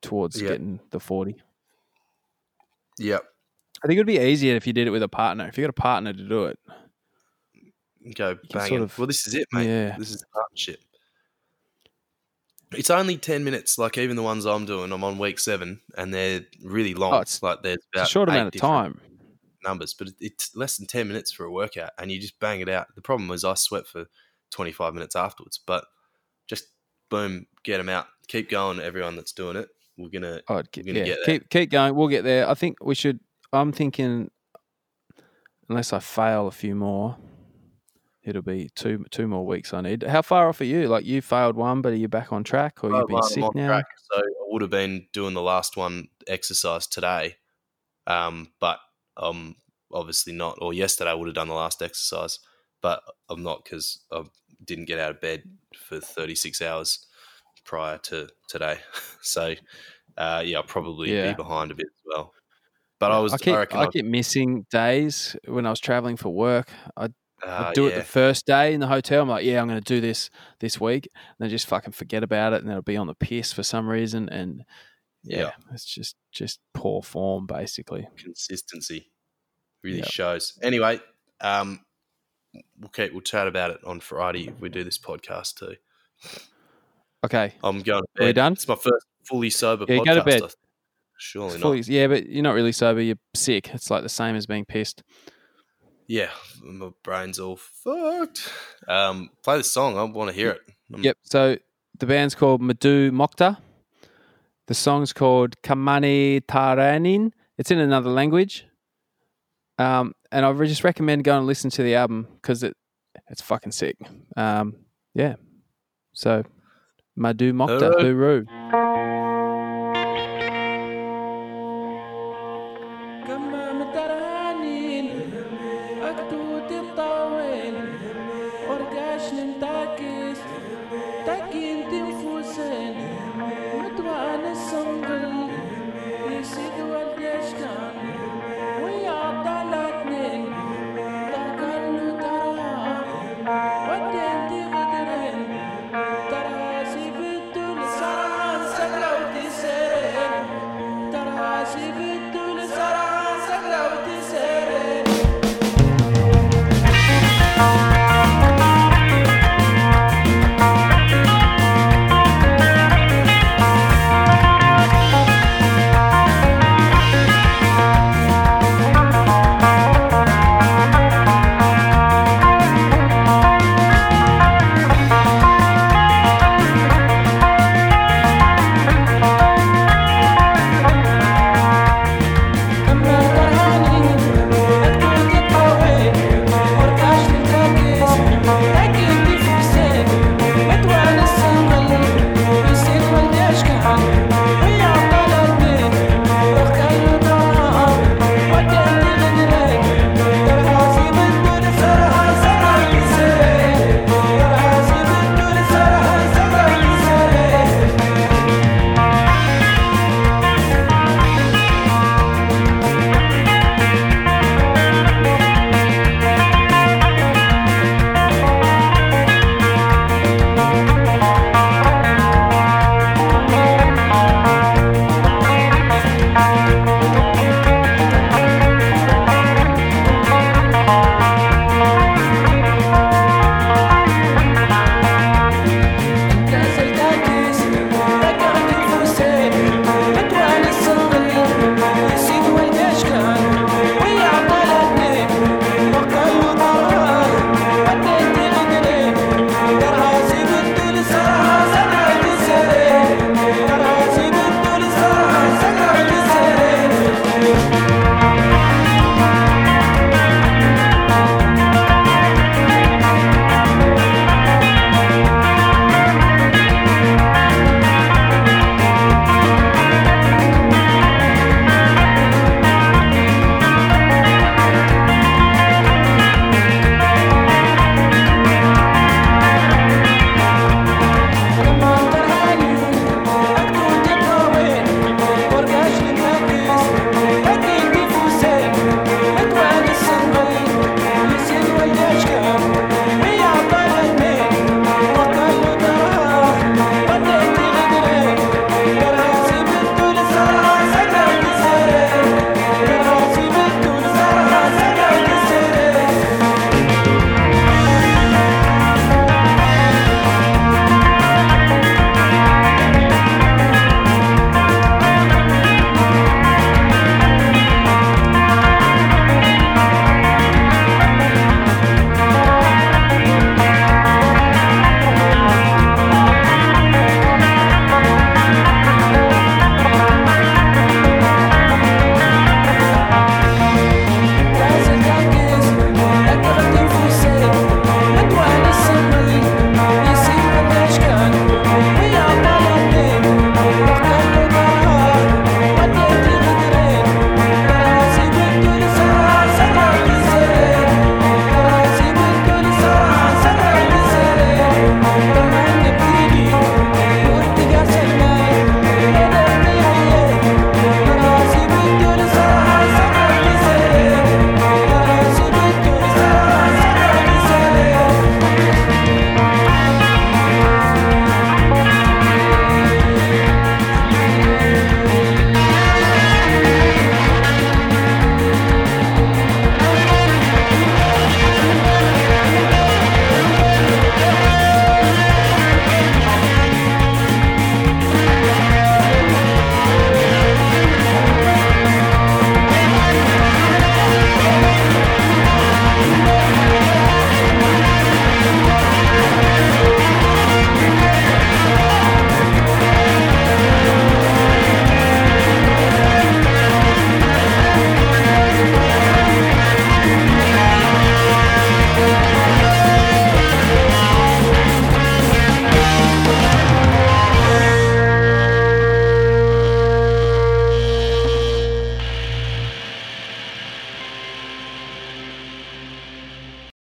towards yeah. getting the forty. Yep. Yeah. I think it would be easier if you did it with a partner. If you got a partner to do it. Go bang sort of, well, this is it, mate. Yeah. This is a partnership. It's only ten minutes, like even the ones I'm doing. I'm on week seven, and they're really long. Oh, it's, like there's about it's a short amount of time. Numbers, but it's less than ten minutes for a workout, and you just bang it out. The problem is I sweat for twenty-five minutes afterwards, but just boom, get them out. Keep going, everyone that's doing it. We're going to oh, yeah. get there. Keep, keep going. We'll get there. I think we should... I'm thinking, unless I fail a few more, it'll be two two more weeks I need. How far off are you? Like you failed one, but are you back on track, or you've been sick now? I'm on track, so I would have been doing the last one exercise today, um, but um, obviously not. Or yesterday I would have done the last exercise, but I'm not because I didn't get out of bed for thirty-six hours prior to today. So uh, yeah, I'll probably yeah. be behind a bit as well. But I was. I keep, I I keep I... missing days when I was traveling for work. I'd, uh, I'd do yeah. it the first day in the hotel. I'm like, yeah, I'm going to do this this week. And then just fucking forget about it. And then I'll be on the piss for some reason. And yeah, yeah. It's just just poor form, basically. Consistency really yep. shows. Anyway, um, we'll keep we'll chat about it on Friday if we do this podcast too. Okay, I'm going to bed. Are we done? It's my first fully sober yeah, podcast. Go to bed. Surely it's not. Fully, yeah, but you're not really sober. You're sick. It's like the same as being pissed. Yeah, my brain's all fucked. Um, play the song. I want to hear it. I'm... Yep. So the band's called Mdou Moctar. The song's called Kamani Taranin. It's in another language. Um, and I just recommend going and listen to the album because it it's fucking sick. Um, yeah. So Mdou Moctar. Hooroo.